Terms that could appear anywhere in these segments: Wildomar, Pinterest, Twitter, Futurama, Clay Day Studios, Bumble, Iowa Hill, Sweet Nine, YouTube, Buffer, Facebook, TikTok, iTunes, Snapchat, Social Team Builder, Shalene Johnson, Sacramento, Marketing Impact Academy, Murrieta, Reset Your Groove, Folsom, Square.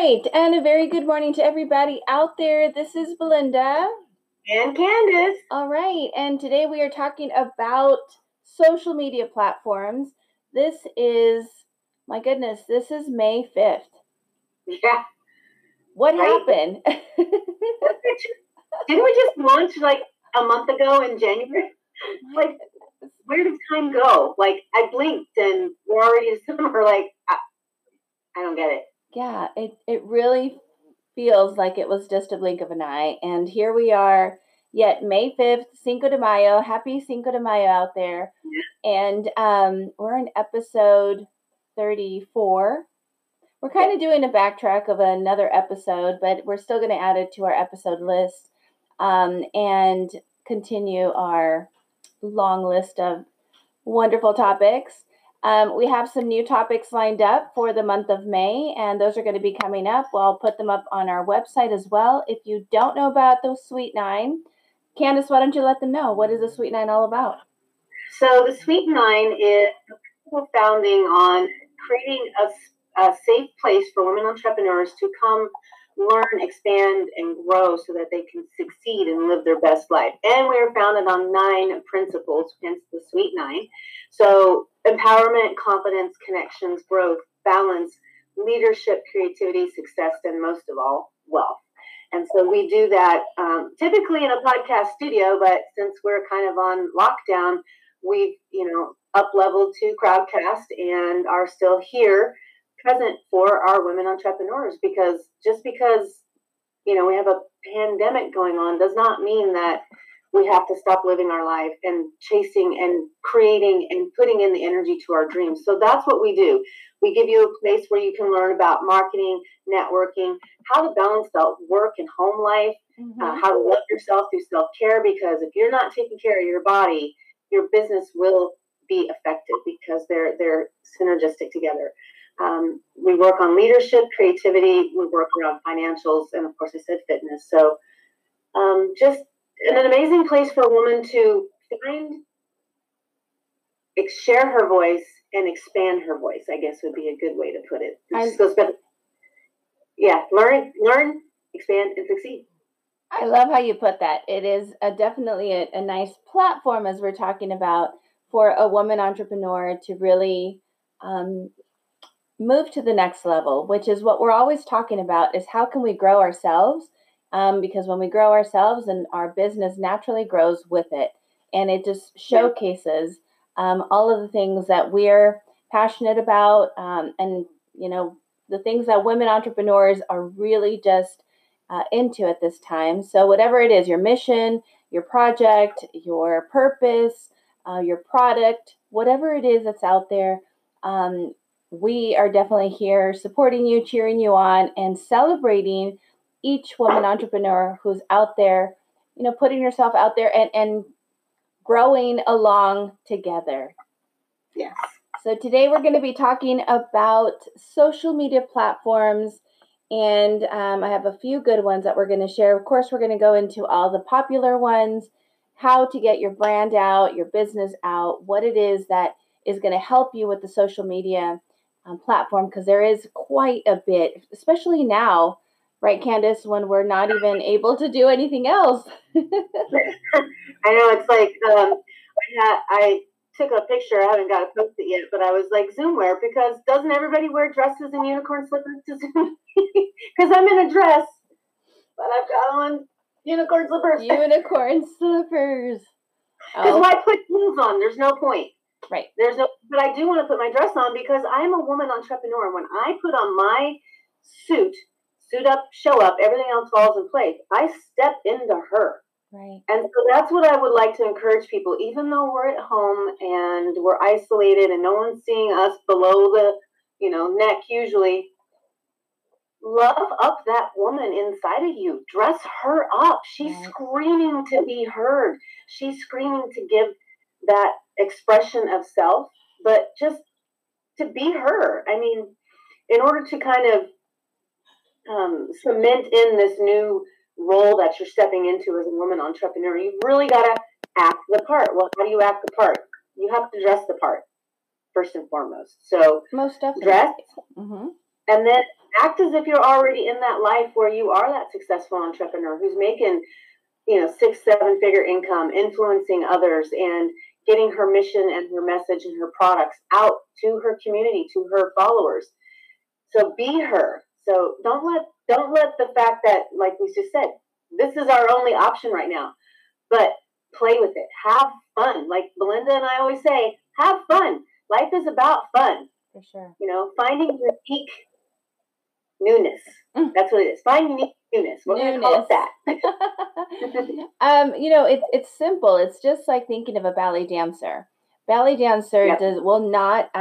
right, and a very good morning to everybody out there. This is Belinda. And Candace. All right, and today we are talking about social media platforms. This is, my goodness, this is May 5th. Yeah. What happened? Didn't we just launch like a month ago in January? Like, where did time go? Like, I blinked and we're already in summer. Like, I don't get it. Yeah, it really feels like it was just a blink of an eye. And here we are, yet May 5th, Cinco de Mayo. Happy Cinco de Mayo out there. Yeah. And we're in episode 34. We're kind of doing a backtrack of another episode, but we're still going to add it to our episode list and continue our long list of wonderful topics. We have some new topics lined up for the month of May, and those are going to be coming up. I'll put them up on our website as well. If you don't know about the Sweet Nine, Candace, why don't you let them know? What is the Sweet Nine all about? So the Sweet Nine is founding on creating a safe place for women entrepreneurs to come learn, expand, and grow so that they can succeed and live their best life. And we are founded on 9 principles, hence the Sweet Nine. So empowerment, confidence, connections, growth, balance, leadership, creativity, success, and most of all, wealth. And so we do that typically in a podcast studio, but since we're kind of on lockdown, we've, up-leveled to Crowdcast and are still here present for our women entrepreneurs, because just because, we have a pandemic going on does not mean that we have to stop living our life and chasing and creating and putting in the energy to our dreams. So that's what we do. We give you a place where you can learn about marketing, networking, how to balance out work and home life, how to love yourself through self-care, because if you're not taking care of your body, your business will be affected because they're synergistic together. We work on leadership, creativity, we work around financials, and of course I said fitness. So just an amazing place for a woman to find, share her voice and expand her voice, I guess would be a good way to put it. Learn, expand, and succeed. I love how you put that. It is definitely a nice platform, as we're talking about, for a woman entrepreneur to really move to the next level, which is what we're always talking about, is how can we grow ourselves? Because when we grow ourselves, and our business naturally grows with it, and it just showcases all of the things that we're passionate about, and the things that women entrepreneurs are really just into at this time. So whatever it is, your mission, your project, your purpose, your product, whatever it is that's out there, we are definitely here supporting you, cheering you on, and celebrating each woman entrepreneur who's out there, putting yourself out there and growing along together. Yes. So today we're going to be talking about social media platforms, and I have a few good ones that we're going to share. Of course, we're going to go into all the popular ones, how to get your brand out, your business out, what it is that is going to help you with the social media platform, because there is quite a bit, especially now, right, Candace, when we're not even able to do anything else. I know, it's like, I took a picture, I haven't got to post it yet, but I was like, Zoom wear, because doesn't everybody wear dresses and unicorn slippers to Zoom? Because I'm in a dress, but I've got on unicorn slippers. Unicorn slippers. Because why put heels on? There's no point. Right. But I do want to put my dress on, because I'm a woman entrepreneur, and when I put on my suit up, show up, everything else falls in place. I step into her. Right. And so that's what I would like to encourage people, even though we're at home and we're isolated and no one's seeing us below the, neck usually. Love up that woman inside of you. Dress her up. She's screaming to be heard. She's screaming to give that expression of self, but just to be her. I mean, in order to kind of cement in this new role that you're stepping into as a woman entrepreneur, you really got to act the part. Well, how do you act the part? You have to dress the part first and foremost. So most definitely. Dress And then act as if you're already in that life where you are that successful entrepreneur who's making, you know, 6-7 figure income, influencing others and getting her mission and her message and her products out to her community, to her followers. So be her. So don't let the fact that, like we just said, this is our only option right now, but play with it. Have fun. Like Belinda and I always say, have fun. Life is about fun. For sure. You know, finding unique newness. That's what it is. Find unique newness. What do you call that? You know, it's simple. It's just like thinking of a ballet dancer. Ballet dancer will not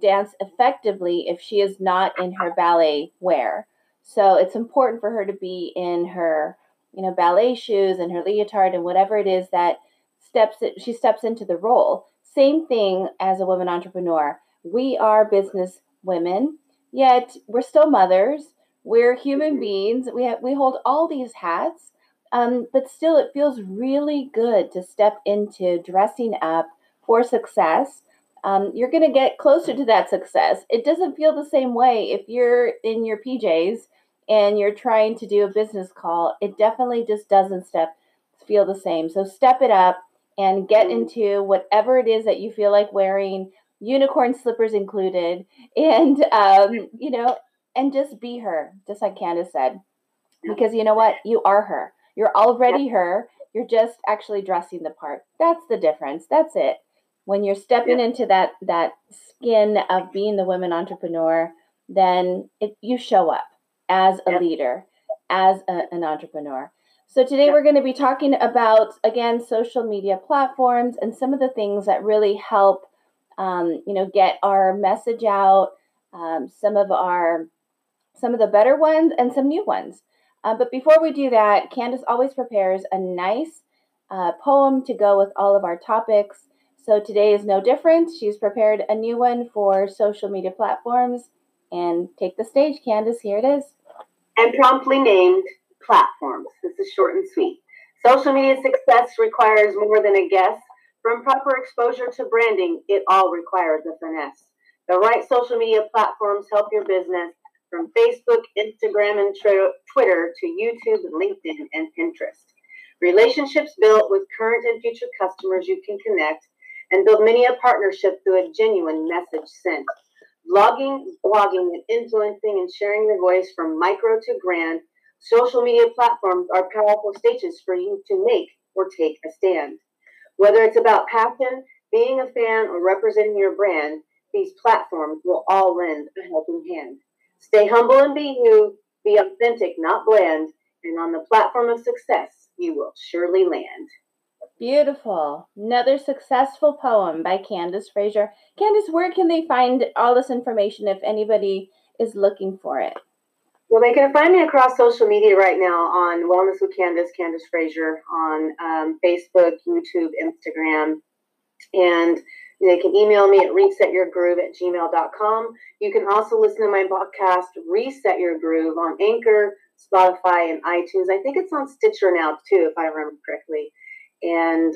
dance effectively if she is not in her ballet wear. So it's important for her to be in her, you know, ballet shoes and her leotard and whatever it is that she steps into the role. Same thing as a woman entrepreneur. We are business women, yet we're still mothers. We're human beings. We hold all these hats, but still it feels really good to step into dressing up for success. You're going to get closer to that success. It doesn't feel the same way if you're in your PJs and you're trying to do a business call. It definitely just doesn't feel the same. So step it up and get into whatever it is that you feel like wearing, unicorn slippers included, and, you know, and just be her, just like Candace said, because you know what? You are her. You're already her. You're just actually dressing the part. That's the difference. That's it. When you're stepping into that skin of being the women entrepreneur, then you show up as a leader, as an entrepreneur. So today we're going to be talking about, again, social media platforms and some of the things that really help, you know, get our message out, some of the better ones and some new ones. But before we do that, Candace always prepares a nice poem to go with all of our topics. So today is no different. She's prepared a new one for social media platforms. And take the stage, Candace. Here it is. And promptly named platforms. This is short and sweet. Social media success requires more than a guess. From proper exposure to branding, it all requires a finesse. The right social media platforms help your business, from Facebook, Instagram, and Twitter to YouTube, LinkedIn, and Pinterest. Relationships built with current and future customers you can connect and build many a partnership through a genuine message sent. Blogging, blogging, and influencing and sharing the voice from micro to grand, social media platforms are powerful stages for you to make or take a stand. Whether it's about passion, being a fan, or representing your brand, these platforms will all lend a helping hand. Stay humble and be you, be authentic, not bland, and on the platform of success, you will surely land. Beautiful. Another successful poem by Candace Frazier. Candace, where can they find all this information if anybody is looking for it? Well, they can find me across social media right now on Wellness with Candace, Candace Frazier, on Facebook, YouTube, Instagram. And they can email me at resetyourgroove@gmail.com. You can also listen to my podcast, Reset Your Groove, on Anchor, Spotify, and iTunes. I think it's on Stitcher now, too, if I remember correctly. And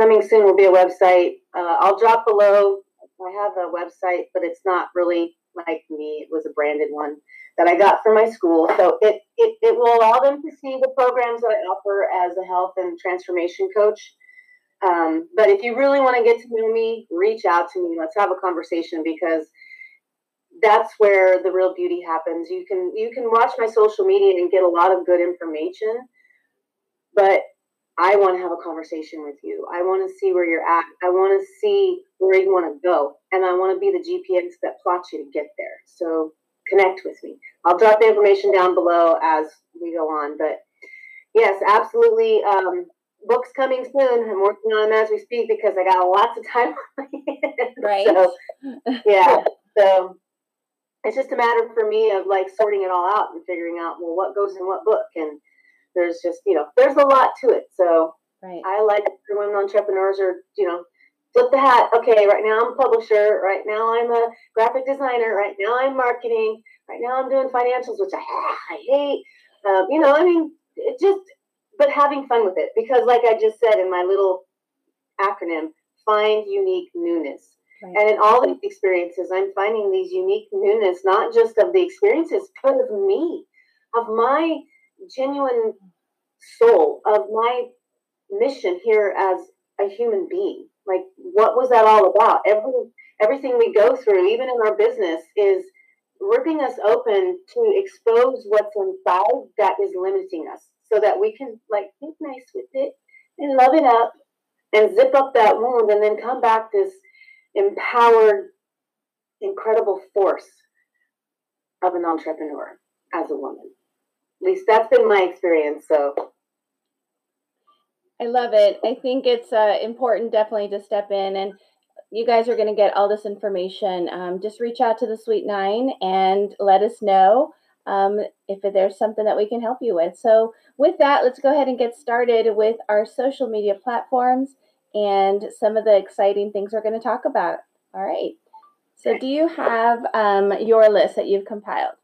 coming soon will be a website. I'll drop below. I have a website, but it's not really like me. It was a branded one that I got from my school. So it will allow them to see the programs that I offer as a health and transformation coach. But if you really want to get to know me, reach out to me. Let's have a conversation, because that's where the real beauty happens. You can watch my social media and get a lot of good information, but I want to have a conversation with you. I want to see where you're at. I want to see where you want to go. And I want to be the GPS that plots you to get there. So connect with me. I'll drop the information down below as we go on. But yes, absolutely. Books coming soon. I'm working on them as we speak because I got lots of time on my hands. Right. So, yeah. So it's just a matter for me of like sorting it all out and figuring out, well, what goes in what book. And there's just, you know, there's a lot to it. So right. I like for women entrepreneurs are, you know, flip the hat. Okay, right now I'm a publisher. Right now I'm a graphic designer. Right now I'm marketing. Right now I'm doing financials, which I hate. You know, I mean, it just, but having fun with it. Because like I just said in my little acronym, find unique newness. Right. And in all these experiences, I'm finding these unique newness, not just of the experiences, but of me, of my genuine soul, of my mission here as a human being. Like, what was that all about? Everything we go through, even in our business, is ripping us open to expose what's inside that is limiting us, so that we can, like, be nice with it and love it up and zip up that wound and then come back this empowered, incredible force of an entrepreneur as a woman. At least that's been my experience. So I love it. I think it's important, definitely, to step in, and you guys are going to get all this information. Just reach out to the Sweet Nine and let us know if there's something that we can help you with. So with that, let's go ahead and get started with our social media platforms and some of the exciting things we're going to talk about. All right. So do you have your list that you've compiled?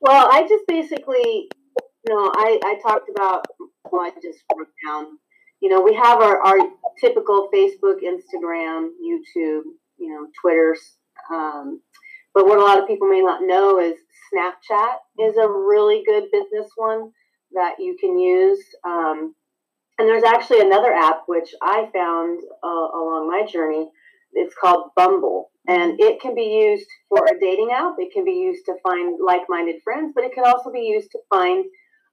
Well, I just basically, I talked about what I just wrote down. We have our typical Facebook, Instagram, YouTube, Twitter. But what a lot of people may not know is Snapchat is a really good business one that you can use. And there's actually another app, which I found along my journey. It's called Bumble. And it can be used for a dating app. It can be used to find like-minded friends, but it can also be used to find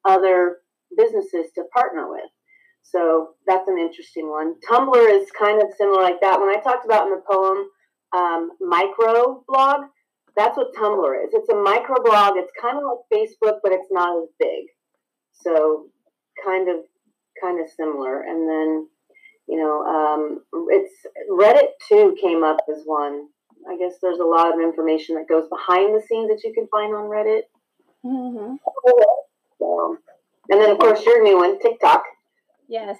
other businesses to partner with. So that's an interesting one. Tumblr is kind of similar like that. When I talked about in the poem, micro blog, that's what Tumblr is. It's a micro blog. It's kind of like Facebook, but it's not as big. So kind of similar. And then, it's Reddit too came up as one. I guess there's a lot of information that goes behind the scenes that you can find on Reddit. Mm-hmm. So, and then of course your new one, TikTok. Yes,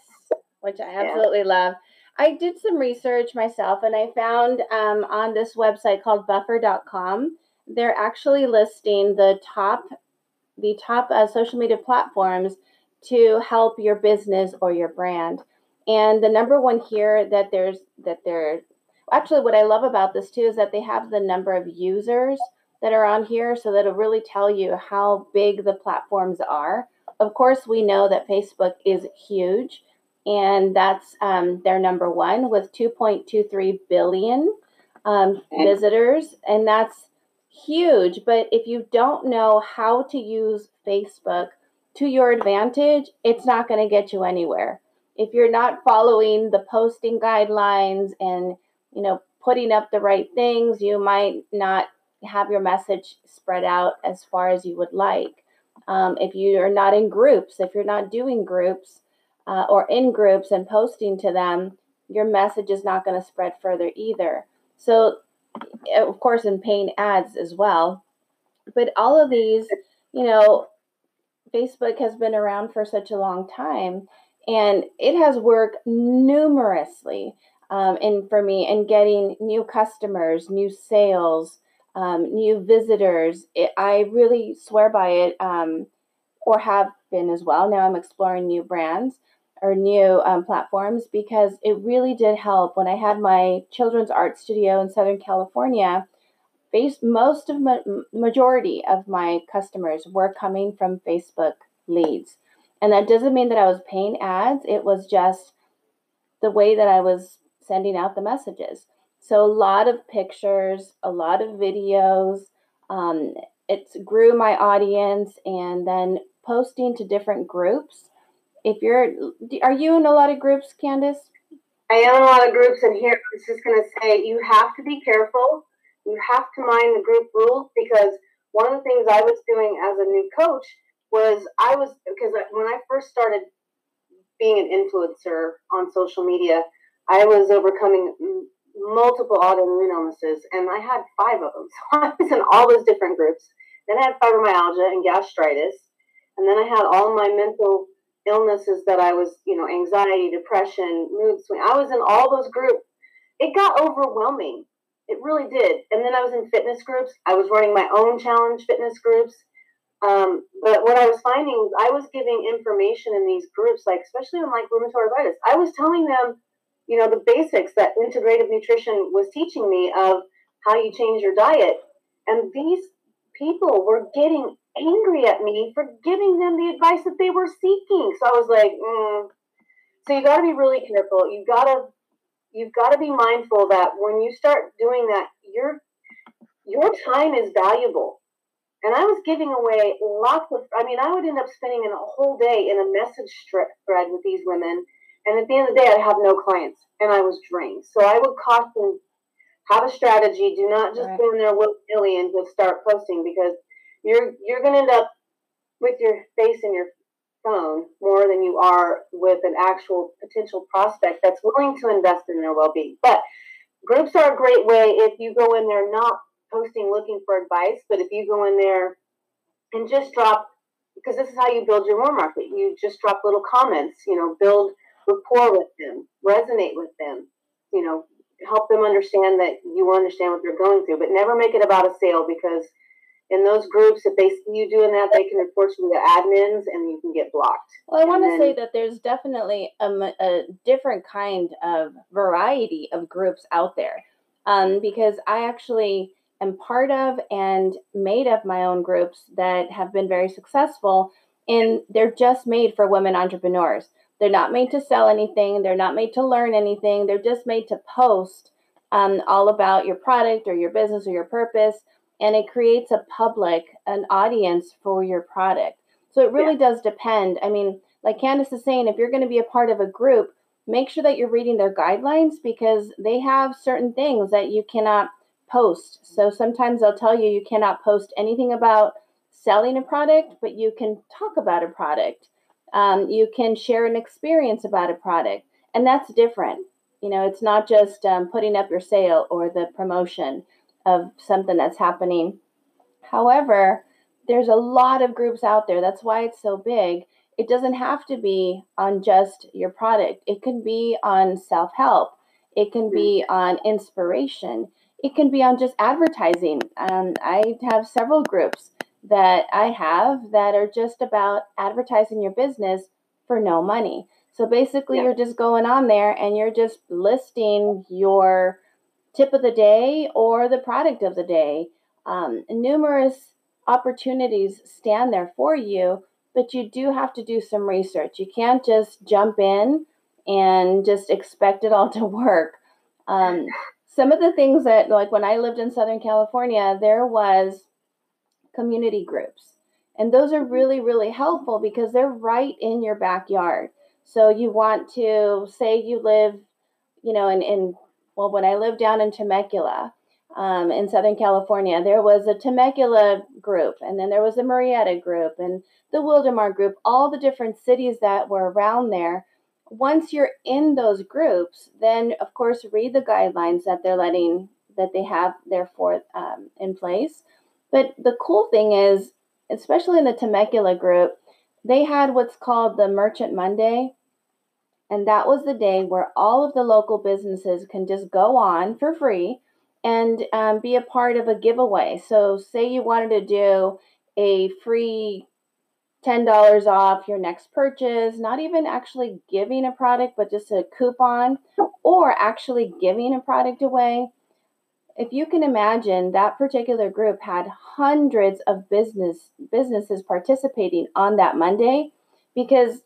which I absolutely love. I did some research myself, and I found on this website called Buffer.com, they're actually listing the top social media platforms to help your business or your brand. And the number one here actually what I love about this too is that they have the number of users that are on here, so that'll really tell you how big the platforms are. Of course, we know that Facebook is huge, and that's their number one with 2.23 billion visitors, and that's huge. But if you don't know how to use Facebook to your advantage, it's not going to get you anywhere. If you're not following the posting guidelines and, putting up the right things, you might not have your message spread out as far as you would like. If you are not in groups, if you're not doing groups or in groups and posting to them, your message is not going to spread further either. So, of course, in paying ads as well. But all of these, Facebook has been around for such a long time, and it has worked numerously for me in getting new customers, new sales, new visitors. I really swear by it, or have been as well. Now I'm exploring new brands or new platforms, because it really did help. When I had my children's art studio in Southern California, majority of my customers were coming from Facebook leads. And that doesn't mean that I was paying ads. It was just the way that I was sending out the messages. So a lot of pictures, a lot of videos, it grew my audience, and then posting to different groups. Are you in a lot of groups, Candace? I am in a lot of groups, and here I was just going to say, you have to be careful. You have to mind the group rules, because one of the things I was doing as a new coach was because when I first started being an influencer on social media, I was overcoming multiple autoimmune illnesses, and I had 5 of them. So I was in all those different groups. Then I had fibromyalgia and gastritis, and then I had all my mental illnesses that I was, anxiety, depression, mood swing. I was in all those groups. It got overwhelming. It really did. And then I was in fitness groups. I was running my own challenge fitness groups. But what I was finding was I was giving information in these groups, like especially on rheumatoid arthritis. I was telling them you know, the basics that integrative nutrition was teaching me of how you change your diet. And these people were getting angry at me for giving them the advice that they were seeking. So I was like, So you got to be really careful. You've got to be mindful that when you start doing that, your time is valuable. And I was giving away I would end up spending a whole day in a message thread with these women. And at the end of the day, I'd have no clients and I was drained. So I would constantly have a strategy. Do not just go in there willy-nilly and just start posting, because you're going to end up with your face in your phone more than you are with an actual potential prospect that's willing to invest in their well-being. But groups are a great way if you go in there not posting looking for advice, but if you go in there and just drop, because this is how you build your warm market, you just drop little comments, you know, build rapport with them, resonate with them, you know, help them understand that you understand what they're going through, but never make it about a sale, because in those groups, if they see you doing that, they can report you to the admins and you can get blocked. Well, I want to say that there's definitely a different kind of variety of groups out there, because I actually am part of and made up my own groups that have been very successful, and they're just made for women entrepreneurs. They're not made to sell anything. They're not made to learn anything. They're just made to post all about your product or your business or your purpose. And it creates a public, an audience for your product. So it really does depend. I mean, like Candace is saying, if you're going to be a part of a group, make sure that you're reading their guidelines, because they have certain things that you cannot post. So sometimes they'll tell you cannot post anything about selling a product, but you can talk about a product. You can share an experience about a product, and that's different. You know, it's not just putting up your sale or the promotion of something that's happening. However, there's a lot of groups out there. That's why it's so big. It doesn't have to be on just your product. It can be on self-help. It can be on inspiration. It can be on just advertising. I have several groups that I have that are just about advertising your business for no money. So basically you're just going on there and you're just listing your tip of the day or the product of the day. Numerous opportunities stand there for you, but you do have to do some research. You can't just jump in and just expect it all to work. Some of the things that, like when I lived in Southern California, there was community groups. And those are really, really helpful because they're right in your backyard. So you want to say you live, you know, well, when I lived down in Temecula, in Southern California, there was a Temecula group, and then there was a Murrieta group and the Wildomar group, all the different cities that were around there. Once you're in those groups, then of course, read the guidelines that they have therefore in place. But the cool thing is, especially in the Temecula group, they had what's called the Merchant Monday. And that was the day where all of the local businesses can just go on for free and be a part of a giveaway. So say you wanted to do a free $10 off your next purchase, not even actually giving a product, but just a coupon, or actually giving a product away. If you can imagine, that particular group had hundreds of businesses participating on that Monday, because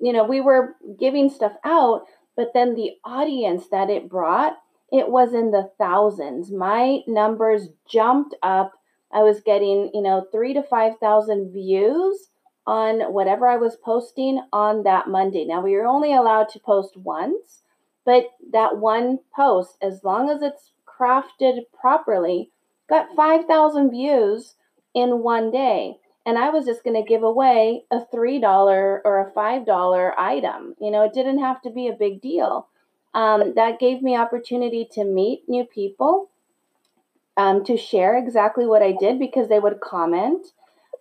you know, we were giving stuff out, but then the audience that it brought, it was in the thousands. My numbers jumped up. I was getting, 3,000 to 5,000 views on whatever I was posting on that Monday. Now, we were only allowed to post once, but that one post, as long as it's crafted properly, got 5,000 views in one day. And I was just going to give away a $3 or a $5 item. You know, it didn't have to be a big deal. That gave me opportunity to meet new people, to share exactly what I did, because they would comment.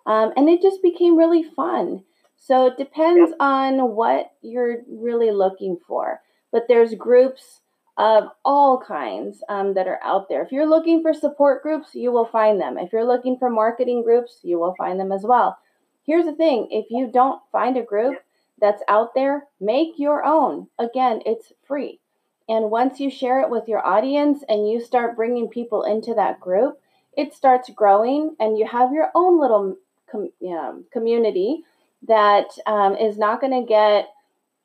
And it just became really fun. So it depends on what you're really looking for. But there's groups of all kinds that are out there. If you're looking for support groups, you will find them. If you're looking for marketing groups, you will find them as well. Here's the thing. If you don't find a group, that's out there, make your own. Again, it's free. And once you share it with your audience and you start bringing people into that group, it starts growing and you have your own little community that is not going to get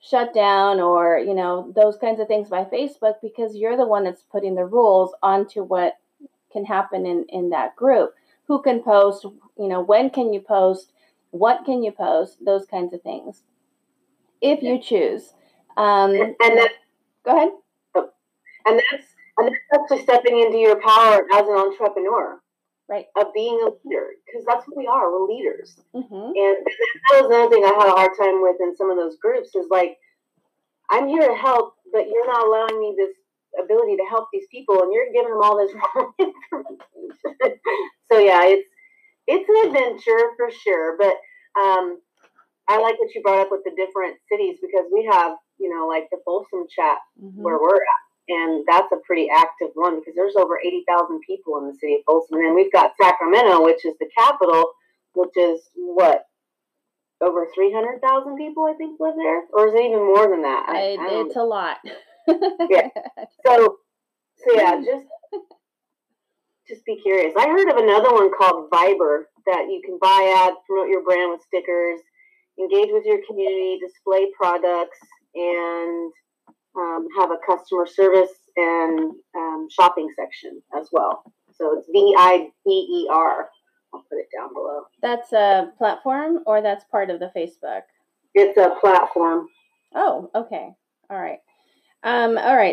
shut down or, you know, those kinds of things by Facebook, because you're the one that's putting the rules onto what can happen in that group. Who can post, you know, when can you post, what can you post, those kinds of things, if you choose. Go ahead. And that's actually stepping into your power as an entrepreneur, right? Of being a leader, because that's what we are. We're leaders. Mm-hmm. And that was another thing I had a hard time with in some of those groups is like, I'm here to help, but you're not allowing me this ability to help these people, and you're giving them all this wrong information. So yeah, it's an adventure for sure. But I like what you brought up with the different cities, because we have, you know, like the Folsom chat where we're at. And that's a pretty active one because there's over 80,000 people in the city of Folsom. And then we've got Sacramento, which is the capital, which is what? Over 300,000 people, I think, live there? Or is it even more than that? It's a lot. Yeah. So yeah, just be curious. I heard of another one called Viber that you can buy ads, promote your brand with stickers, engage with your community, display products, and have a customer service and shopping section as well. So it's Viber. I'll put it down below. That's a platform, or that's part of the Facebook? It's a platform. Oh, okay. All right.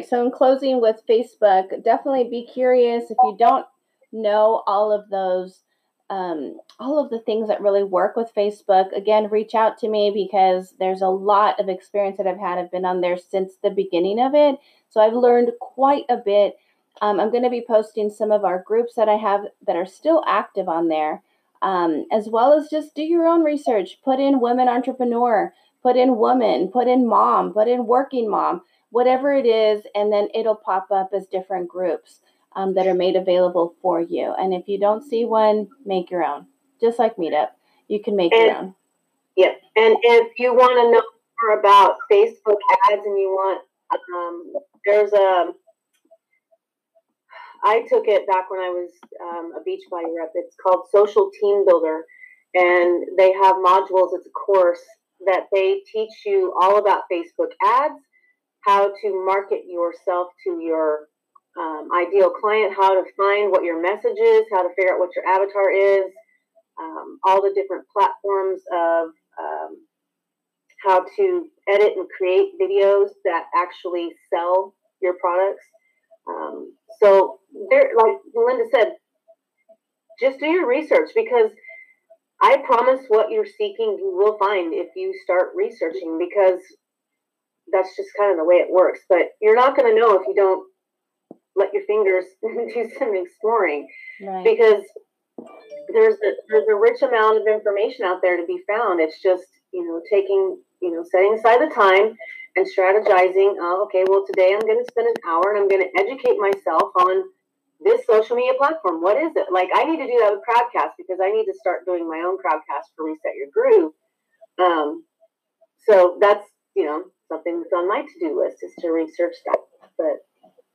So in closing with Facebook, definitely be curious. If you don't know all of those, all of the things that really work with Facebook, again, reach out to me, because there's a lot of experience that I've had. I've been on there since the beginning of it. So I've learned quite a bit. I'm going to be posting some of our groups that I have that are still active on there, as well as just do your own research. Put in women entrepreneur, put in woman, put in mom, put in working mom, whatever it is, and then it'll pop up as different groups that are made available for you. And if you don't see one, make your own. Just like Meetup, you can make your own. Yep. And if you want to know more about Facebook ads and you want, I took it back when I was a Beachbody rep. It's called Social Team Builder, and they have modules. It's a course that they teach you all about Facebook ads, how to market yourself to your ideal client, how to find what your message is, how to figure out what your avatar is, all the different platforms of how to edit and create videos that actually sell your products. So there, like Belinda said, just do your research, because I promise what you're seeking you will find if you start researching, because that's just kind of the way it works. But you're not going to know if you don't let your fingers do some exploring, right? Because there's a rich amount of information out there to be found. It's just, you know, setting aside the time and strategizing. Okay, well, today I'm going to spend an hour and I'm going to educate myself on this social media platform. What is it? Like, I need to do that with Crowdcast, because I need to start doing my own Crowdcast for Reset Your Groove. So that's, you know, something that's on my to-do list is to research that. But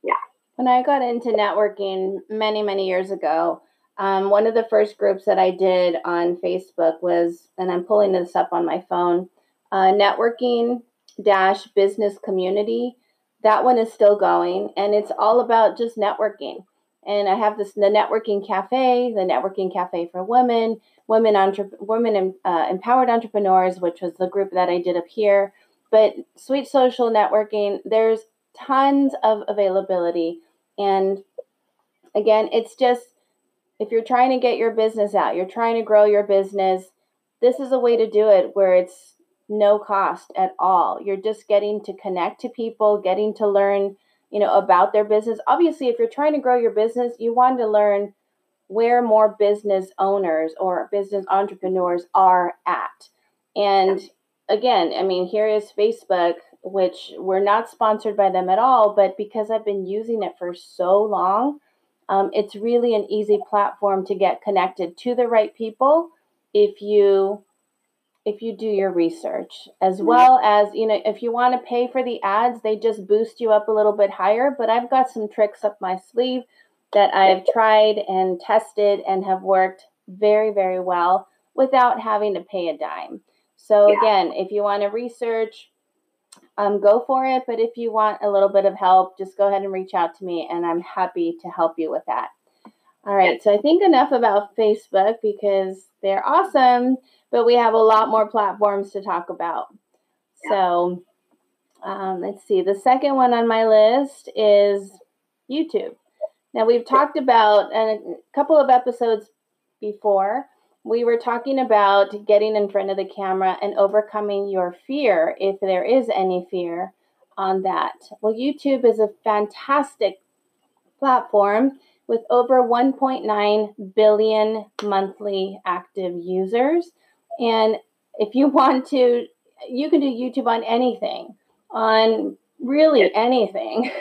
yeah. When I got into networking many, many years ago, one of the first groups that I did on Facebook was, and I'm pulling this up on my phone, networking-business community. That one is still going, and it's all about just networking. And I have the networking cafe, for women empowered entrepreneurs, which was the group that I did up here. But Sweet Social Networking, there's tons of availability. And again, it's just, if you're trying to get your business out, you're trying to grow your business, this is a way to do it where it's no cost at all. You're just getting to connect to people, getting to learn, you know, about their business. Obviously, if you're trying to grow your business, you want to learn where more business owners or business entrepreneurs are at. And again, I mean, here is Facebook, which we're not sponsored by them at all, but because I've been using it for so long, it's really an easy platform to get connected to the right people if you if you do your research, as well as, you know, if you want to pay for the ads, they just boost you up a little bit higher. But I've got some tricks up my sleeve that I've tried and tested and have worked very, very well without having to pay a dime. So again, if you want to research, go for it. But if you want a little bit of help, just go ahead and reach out to me, and I'm happy to help you with that. All right. So I think enough about Facebook because they're awesome, but we have a lot more platforms to talk about. So let's see. The second one on my list is YouTube. Now, we've talked about a couple of episodes before. We were talking about getting in front of the camera and overcoming your fear, if there is any fear on that. Well, YouTube is a fantastic platform with over 1.9 billion monthly active users. And if you want to, you can do YouTube on anything, on really anything,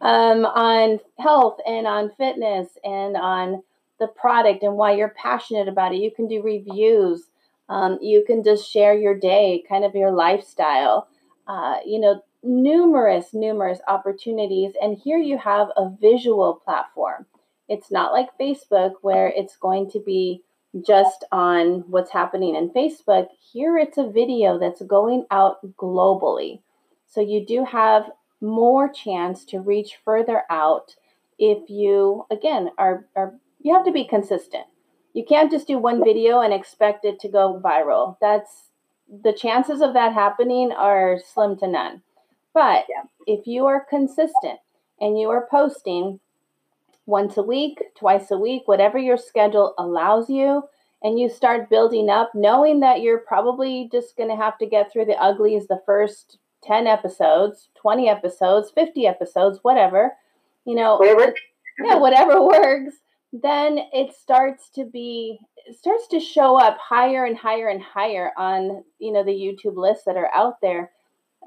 on health and on fitness and on the product and why you're passionate about it. You can do reviews. You can just share your day, kind of your lifestyle, you know, numerous opportunities. And here you have a visual platform. It's not like Facebook where it's going to be just on what's happening in Facebook. Here it's a video that's going out globally. So you do have more chance to reach further out if you, again, are you have to be consistent. You can't just do one video and expect it to go viral. That's the chances of that happening are slim to none. But if you are consistent and you are posting once a week, twice a week, whatever your schedule allows you, and you start building up, knowing that you're probably just going to have to get through the uglies the first 10 episodes, 20 episodes, 50 episodes, whatever, you know, whatever works. Then it starts to show up higher and higher and higher on, you know, the YouTube lists that are out there.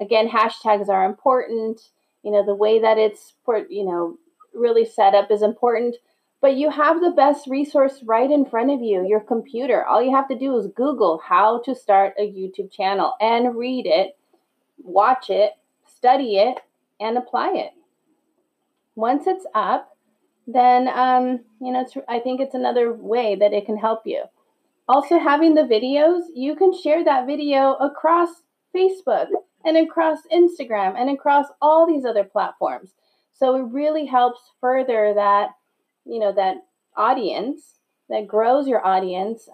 Again, hashtags are important. You know, the way that it's, you know, really set up is important, but you have the best resource right in front of you, your computer. All you have to do is Google how to start a YouTube channel and read it, watch it, study it, and apply it. Once it's up, then, you know, I think it's another way that it can help you. Also, having the videos, you can share that video across Facebook and across Instagram and across all these other platforms. So it really helps further that, you know, that audience, that grows your audience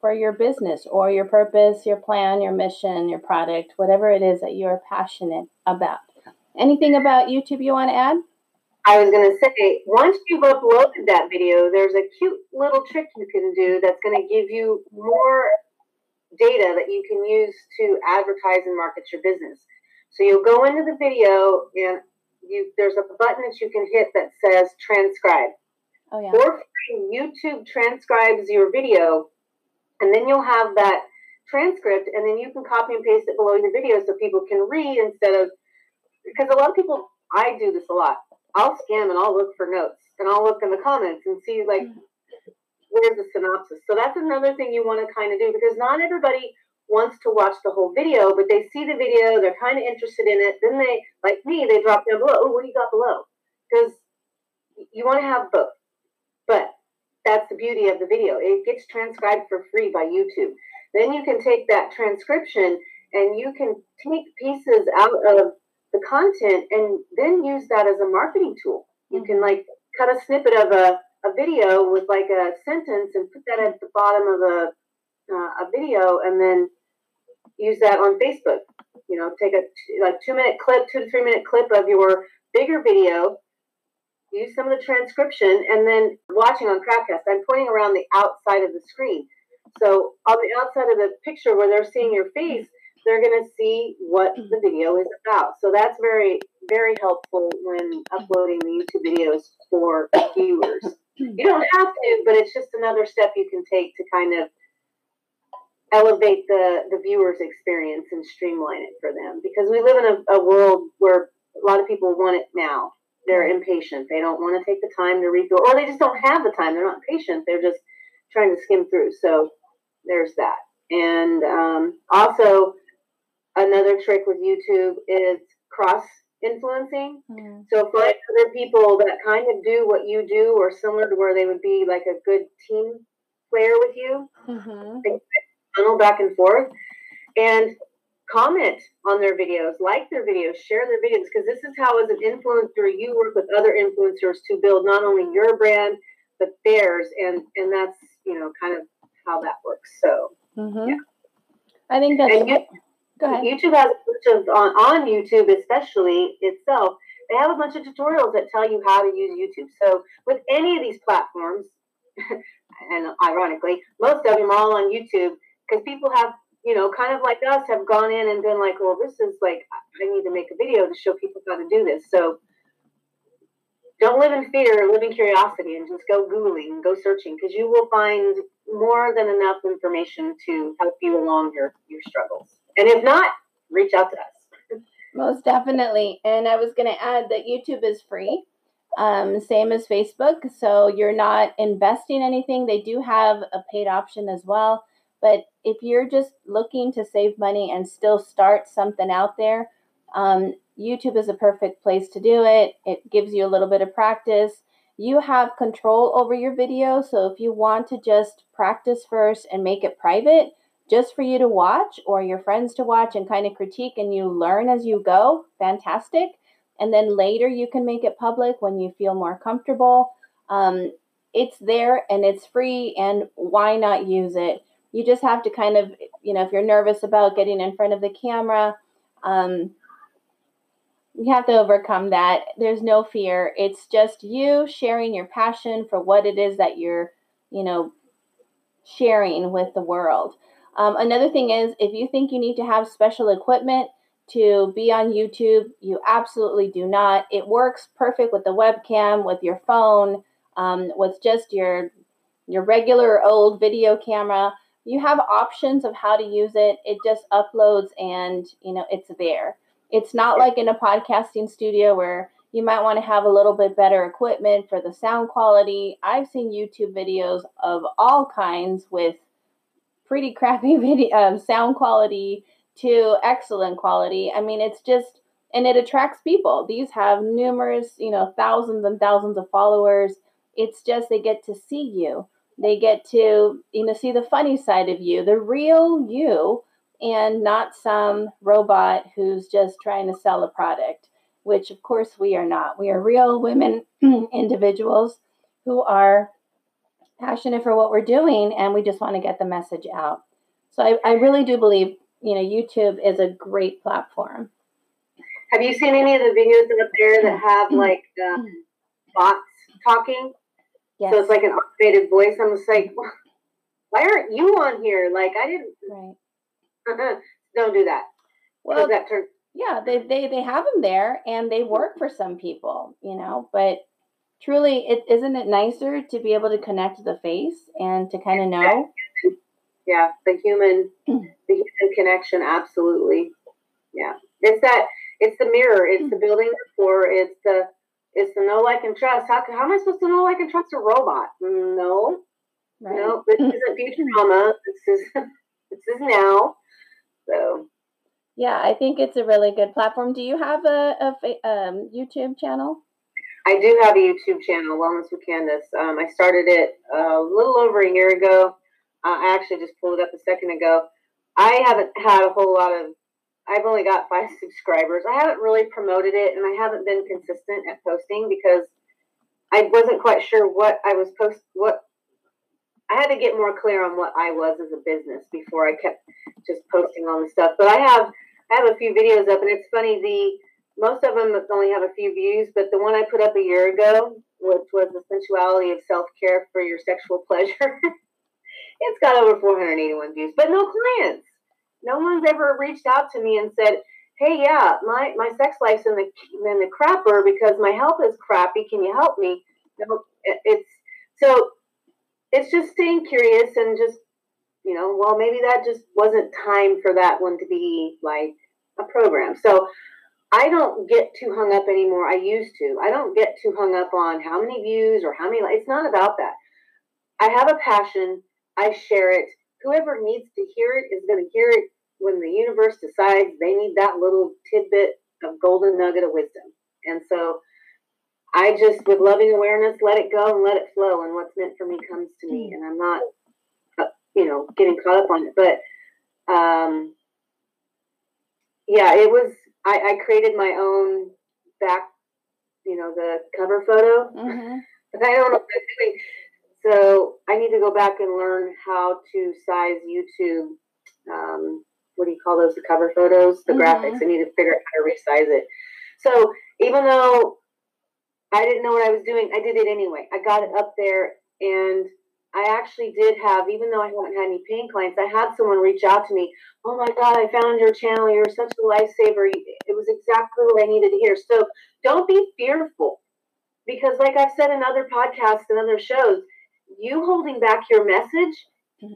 for your business or your purpose, your plan, your mission, your product, whatever it is that you're passionate about. Anything about YouTube you want to add? I was going to say, once you've uploaded that video, there's a cute little trick you can do that's going to give you more data that you can use to advertise and market your business. So you'll go into the video, and there's a button that you can hit that says transcribe. Oh, yeah. Or YouTube transcribes your video, and then you'll have that transcript, and then you can copy and paste it below your video so people can read instead of, because a lot of people, I do this a lot. I'll skim and I'll look for notes and I'll look in the comments and see, like, where's the synopsis? So that's another thing you want to kind of do, because not everybody wants to watch the whole video, but they see the video, they're kind of interested in it. Then they, like me, they drop down below. Oh, what do you got below? Because you want to have both. But that's the beauty of the video. It gets transcribed for free by YouTube. Then you can take that transcription and you can take pieces out of the content and then use that as a marketing tool. You can like cut a snippet of a video with like a sentence and put that at the bottom of a video and then use that on Facebook. You know, take a 2 to 3 minute clip of your bigger video, use some of the transcription, and then watching on Crowdcast, I'm pointing around the outside of the screen. So on the outside of the picture where they're seeing your face, they're going to see what the video is about. So that's very, very helpful when uploading the YouTube videos for viewers. You don't have to, but it's just another step you can take to kind of elevate the viewer's experience and streamline it for them. Because we live in a world where a lot of people want it now. They're impatient. They don't want to take the time to read through, or they just don't have the time. They're not patient. They're just trying to skim through. So there's that. And also another trick with YouTube is cross-influencing. Mm. So find other people that kind of do what you do or similar to where they would be like a good team player with you. Mm-hmm. They funnel back and forth. And comment on their videos, like their videos, share their videos, because this is how as an influencer you work with other influencers to build not only your brand, but theirs. And that's, you know, kind of how that works. So, mm-hmm. yeah. I think that's... YouTube has a bunch of, on YouTube especially itself, they have a bunch of tutorials that tell you how to use YouTube. So with any of these platforms, and ironically, most of them are all on YouTube, because people have, you know, kind of like us, have gone in and been like, well, this is like, I need to make a video to show people how to do this. So don't live in fear, live in curiosity, and just go Googling, go searching, because you will find more than enough information to help you along your struggles. And if not, reach out to us. Most definitely. And I was going to add that YouTube is free, same as Facebook. So you're not investing anything. They do have a paid option as well. But if you're just looking to save money and still start something out there, YouTube is a perfect place to do it. It gives you a little bit of practice. You have control over your video. So if you want to just practice first and make it private, just for you to watch or your friends to watch and kind of critique and you learn as you go, fantastic. And then later you can make it public when you feel more comfortable. It's there and it's free, and why not use it? You just have to kind of, you know, if you're nervous about getting in front of the camera, you have to overcome that. There's no fear. It's just you sharing your passion for what it is that you're, you know, sharing with the world. Another thing is, if you think you need to have special equipment to be on YouTube, you absolutely do not. It works perfect with the webcam, with your phone, with just your regular old video camera. You have options of how to use it. It just uploads and, you know, it's there. It's not like in a podcasting studio where you might want to have a little bit better equipment for the sound quality. I've seen YouTube videos of all kinds with pretty crappy video sound quality to excellent quality. I mean, it's just, and it attracts people. These have numerous, you know, thousands and thousands of followers. It's just, they get to see you. They get to, you know, see the funny side of you, the real you, and not some robot who's just trying to sell a product, which of course we are not. We are real women, individuals who are passionate for what we're doing, and we just want to get the message out. So I really do believe, you know, YouTube is a great platform. Have you seen any of the videos up there that have like bots talking? Yes. So it's like an automated voice. I'm just like, why aren't you on here? Like, I didn't. Right. Don't do that. Well, that turns. Yeah, they have them there, and they work for some people, you know, but. Truly, isn't it nicer to be able to connect to the face and to kind of know? Yeah, the human connection, absolutely. Yeah, it's the mirror, it's the building rapport, it's the know, like, and trust. How am I supposed to know, like, and trust a robot? No, right. No, this isn't Futurama. This is now. So, yeah, I think it's a really good platform. Do you have a YouTube channel? I do have a YouTube channel, Wellness with Candace. I started it a little over a year ago. I actually just pulled it up a second ago. I haven't had a whole lot of, I've only got 5 subscribers. I haven't really promoted it, and I haven't been consistent at posting because I wasn't quite sure what I was I had to get more clear on what I was as a business before I kept just posting all this stuff. But I have a few videos up, and it's funny, most of them only have a few views, but the one I put up a year ago, which was the sensuality of self-care for your sexual pleasure, it's got over 481 views, but no clients. No one's ever reached out to me and said, hey, yeah, my sex life's in the crapper because my health is crappy. Can you help me? No, it's just staying curious and just, you know, well, maybe that just wasn't time for that one to be like a program. So I don't get too hung up anymore. I used to. I don't get too hung up on how many views or how many. It's not about that. I have a passion. I share it. whoever needs to hear it is going to hear it when the universe decides they need that little tidbit of golden nugget of wisdom. And so I just, with loving awareness, let it go and let it flow. And what's meant for me comes to me. And I'm not, getting caught up on it. But, it was, I created my own back, the cover photo. Mm-hmm. But I don't know what I'm doing. So I need to go back and learn how to size YouTube. What do you call those? The cover photos, the graphics. I need to figure out how to resize it. So even though I didn't know what I was doing, I did it anyway. I got it up there, and I actually did have, even though I haven't had any paying clients, I had someone reach out to me. Oh my God, I found your channel. You're such a lifesaver. It was exactly what I needed to hear. So don't be fearful, because like I've said in other podcasts and other shows, you holding back your message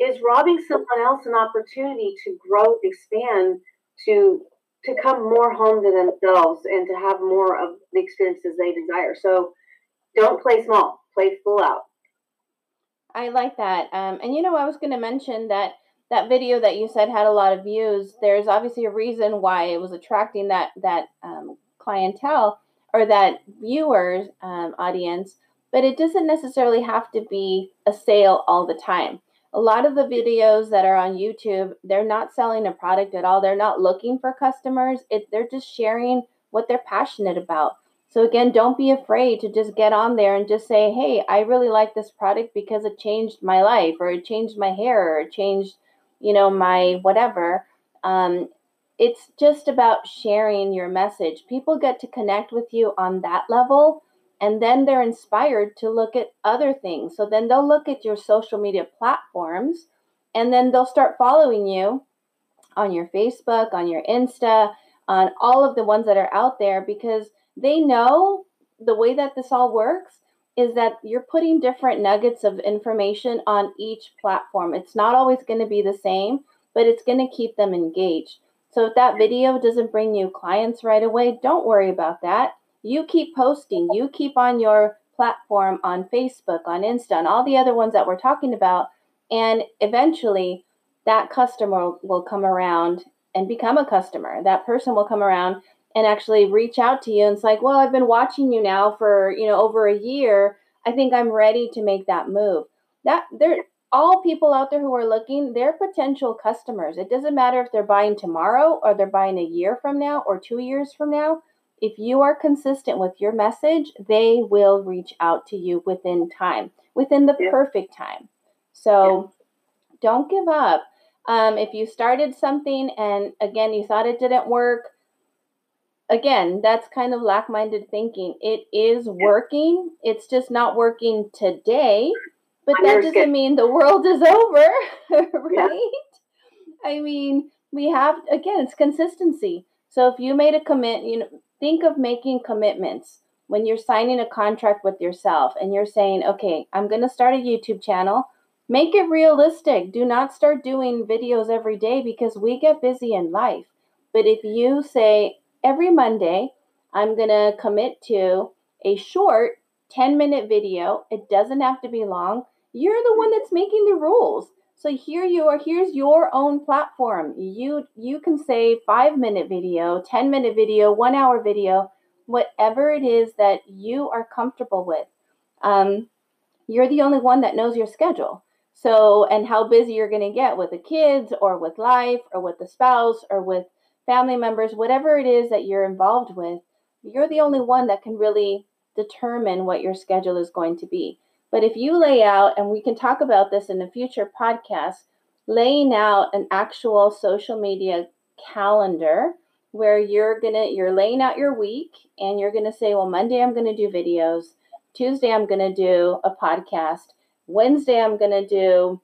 is robbing someone else an opportunity to grow, expand, to come more home to themselves and to have more of the experiences they desire. So don't play small, play full out. I like that. And I was going to mention that video that you said had a lot of views. There's obviously a reason why it was attracting that clientele or that viewers audience, but it doesn't necessarily have to be a sale all the time. A lot of the videos that are on YouTube, they're not selling a product at all. They're not looking for customers. They're just sharing what they're passionate about. So again, don't be afraid to just get on there and just say, hey, I really like this product because it changed my life, or it changed my hair, or it changed, my whatever. It's just about sharing your message. People get to connect with you on that level, and then they're inspired to look at other things. So then they'll look at your social media platforms, and then they'll start following you on your Facebook, on your Insta, on all of the ones that are out there, because they know the way that this all works is that you're putting different nuggets of information on each platform. It's not always going to be the same, but it's going to keep them engaged. So if that video doesn't bring you clients right away, don't worry about that. You keep posting, you keep on your platform on Facebook, on Insta, on all the other ones that we're talking about. And eventually that customer will come around and become a customer. That person will come around and actually reach out to you. And it's like, well, I've been watching you now for, over a year. I think I'm ready to make that move. They're all people out there who are looking, they're potential customers. It doesn't matter if they're buying tomorrow or they're buying a year from now or 2 years from now. If you are consistent with your message, they will reach out to you within time, within the perfect time. So don't give up. If you started something and, again, you thought it didn't work, again, that's kind of lack-minded thinking. It is working. It's just not working today, but that doesn't mean the world is over, right? Yeah. I mean, we have, again, it's consistency. So if you made a commit, think of making commitments when you're signing a contract with yourself and you're saying, okay, I'm going to start a YouTube channel. Make it realistic. Do not start doing videos every day because we get busy in life. But if you say every Monday, I'm going to commit to a short 10-minute video. It doesn't have to be long. You're the one that's making the rules. So here you are, here's your own platform. You can say 5-minute video, 10-minute video, 1 hour video, whatever it is that you are comfortable with. You're the only one that knows your schedule. So, and how busy you're going to get with the kids or with life or with the spouse or with family members, whatever it is that you're involved with, you're the only one that can really determine what your schedule is going to be. But if you lay out, and we can talk about this in a future podcast, laying out an actual social media calendar where you're laying out your week and you're going to say, well, Monday I'm going to do videos. Tuesday I'm going to do a podcast. Wednesday I'm going to go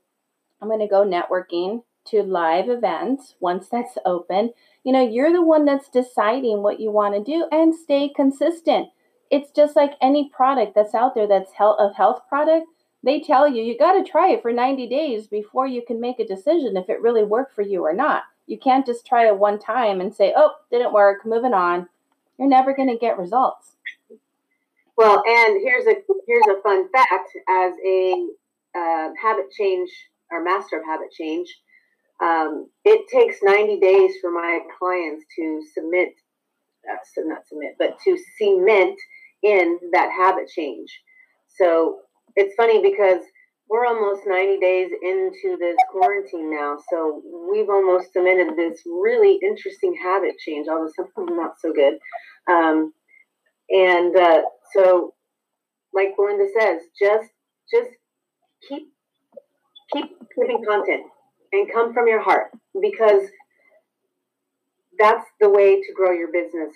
networking to live events once that's open. You're the one that's deciding what you want to do and stay consistent. It's just like any product that's out there that's a health product. They tell you, you got to try it for 90 days before you can make a decision if it really worked for you or not. You can't just try it one time and say, oh, didn't work, moving on. You're never going to get results. Well, and here's a fun fact. As a habit change or master of habit change. It takes 90 days for my clients to to cement in that habit change. So it's funny because we're almost 90 days into this quarantine now. So we've almost cemented this really interesting habit change, although some of them not so good. So like Belinda says, just keep giving content and come from your heart, because that's the way to grow your business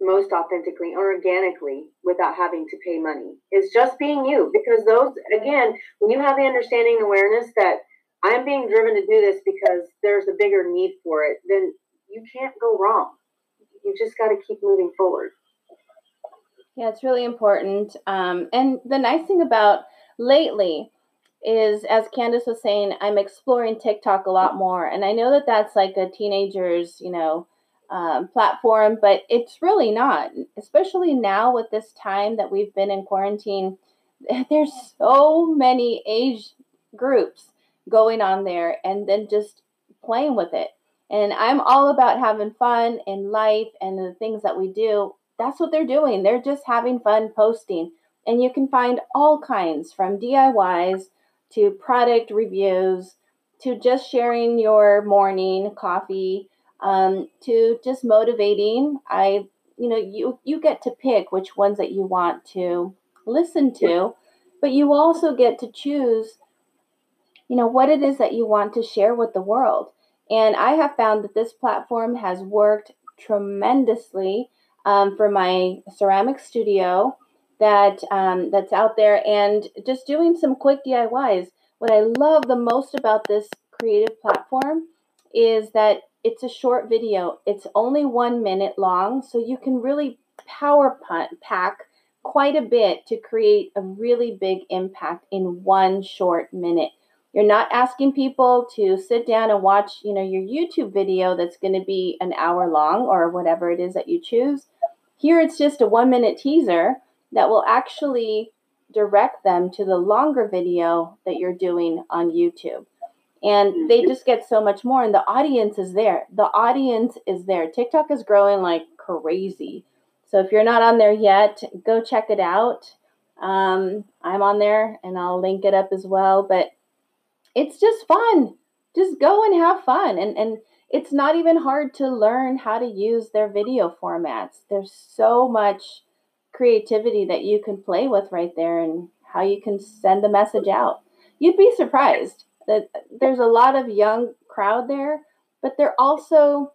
most authentically or organically without having to pay money. It's just being you, because those, again, when you have the understanding and awareness that I'm being driven to do this because there's a bigger need for it, then you can't go wrong. You just got to keep moving forward. Yeah, it's really important. And the nice thing about lately is, as Candace was saying, I'm exploring TikTok a lot more. And I know that that's like a teenager's, platform, but it's really not, especially now with this time that we've been in quarantine. There's so many age groups going on there and then just playing with it. And I'm all about having fun in life and the things that we do. That's what they're doing. They're just having fun posting. And you can find all kinds, from DIYs to product reviews to just sharing your morning coffee, to just motivating. You get to pick which ones that you want to listen to, but you also get to choose, what it is that you want to share with the world. And I have found that this platform has worked tremendously, for my ceramic studio that's out there, and just doing some quick DIYs. What I love the most about this creative platform is that it's a short video. It's only 1 minute long, so you can really power pack quite a bit to create a really big impact in one short minute. You're not asking people to sit down and watch, your YouTube video that's going to be an hour long or whatever it is that you choose. Here, it's just a 1 minute teaser that will actually direct them to the longer video that you're doing on YouTube. And they just get so much more, and the audience is there. TikTok is growing like crazy. So if you're not on there yet, go check it out. I'm on there, and I'll link it up as well. But it's just fun. Just go and have fun. And it's not even hard to learn how to use their video formats. There's so much creativity that you can play with right there, and how you can send the message out. You'd be surprised that there's a lot of young crowd there, but they're also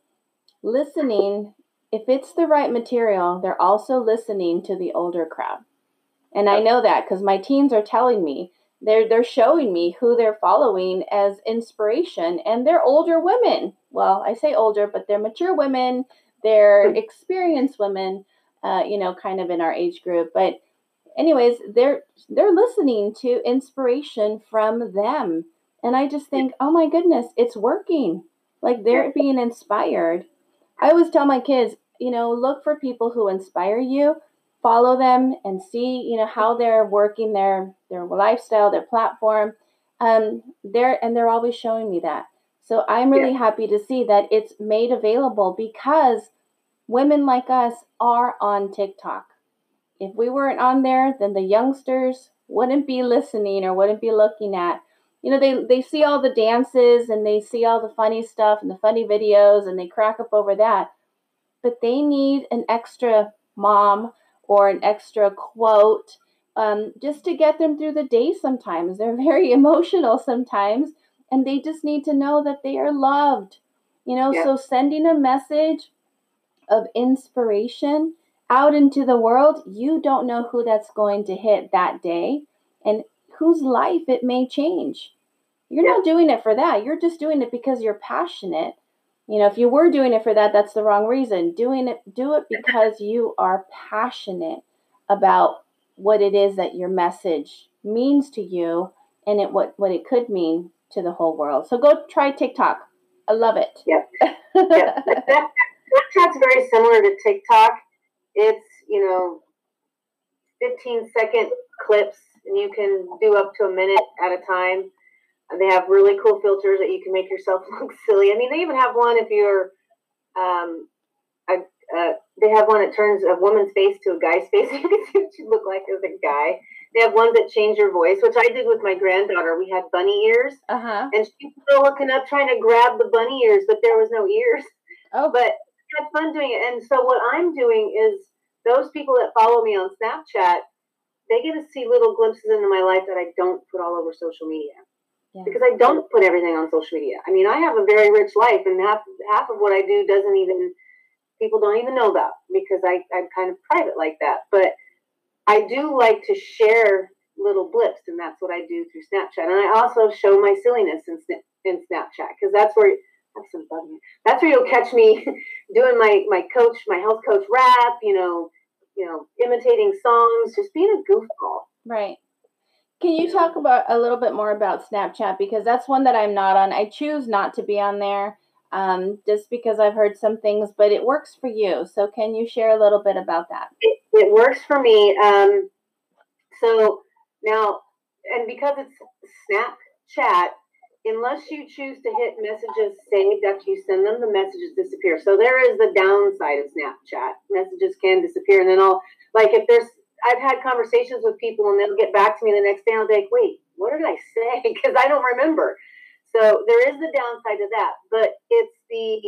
listening. If it's the right material, they're also listening to the older crowd. And I know that because my teens are telling me, they're showing me who they're following as inspiration, and they're older women. Well, I say older, but they're mature women, they're experienced women, kind of in our age group. But anyways, they're listening to inspiration from them. And I just think, oh my goodness, it's working. Like, they're being inspired. I always tell my kids, look for people who inspire you, follow them, and see, how they're working their lifestyle, their platform. They're always showing me that. So I'm really happy to see that it's made available, because women like us are on TikTok. If we weren't on there, then the youngsters wouldn't be listening or wouldn't be looking at. They see all the dances, and they see all the funny stuff and the funny videos, and they crack up over that. But they need an extra mom or an extra quote just to get them through the day sometimes. They're very emotional sometimes, and they just need to know that they are loved. So sending a message of inspiration out into the world, you don't know who that's going to hit that day and whose life it may change. You're not doing it for that. You're just doing it because you're passionate. If you were doing it for that, that's the wrong reason. Do it because you are passionate about what it is that your message means to you, and what it could mean to the whole world. So go try TikTok. I love it. Yeah. Snapchat's very similar to TikTok. It's, 15-second clips, and you can do up to a minute at a time. They have really cool filters that you can make yourself look silly. I mean, they even have one if you're, they have one that turns a woman's face to a guy's face. You can see what you look like as a guy. They have ones that change your voice, which I did with my granddaughter. We had bunny ears, and she was still looking up trying to grab the bunny ears, but there was no ears. Oh, but I had fun doing it. And so what I'm doing is those people that follow me on Snapchat, they get to see little glimpses into my life that I don't put all over social media. Yeah. Because I don't put everything on social media. I mean, I have a very rich life, and half of what I do doesn't even, people don't even know about, because I'm kind of private like that. But I do like to share little blips, and that's what I do through Snapchat. And I also show my silliness in Snapchat, because that's where, that's where you'll catch me doing my health coach rap, you know, imitating songs, just being a goofball. Right. Can you talk about a little bit more about Snapchat? Because that's one that I'm not on. I choose not to be on there just because I've heard some things, but it works for you. So can you share a little bit about that? It works for me. So now, and because it's Snapchat, unless you choose to hit messages saved after you send them, the messages disappear. So there is the downside of Snapchat. Messages can disappear. And then I've had conversations with people, and they'll get back to me the next day, and I'll be like, wait, what did I say? Because I don't remember. So there is the downside to that. But it's the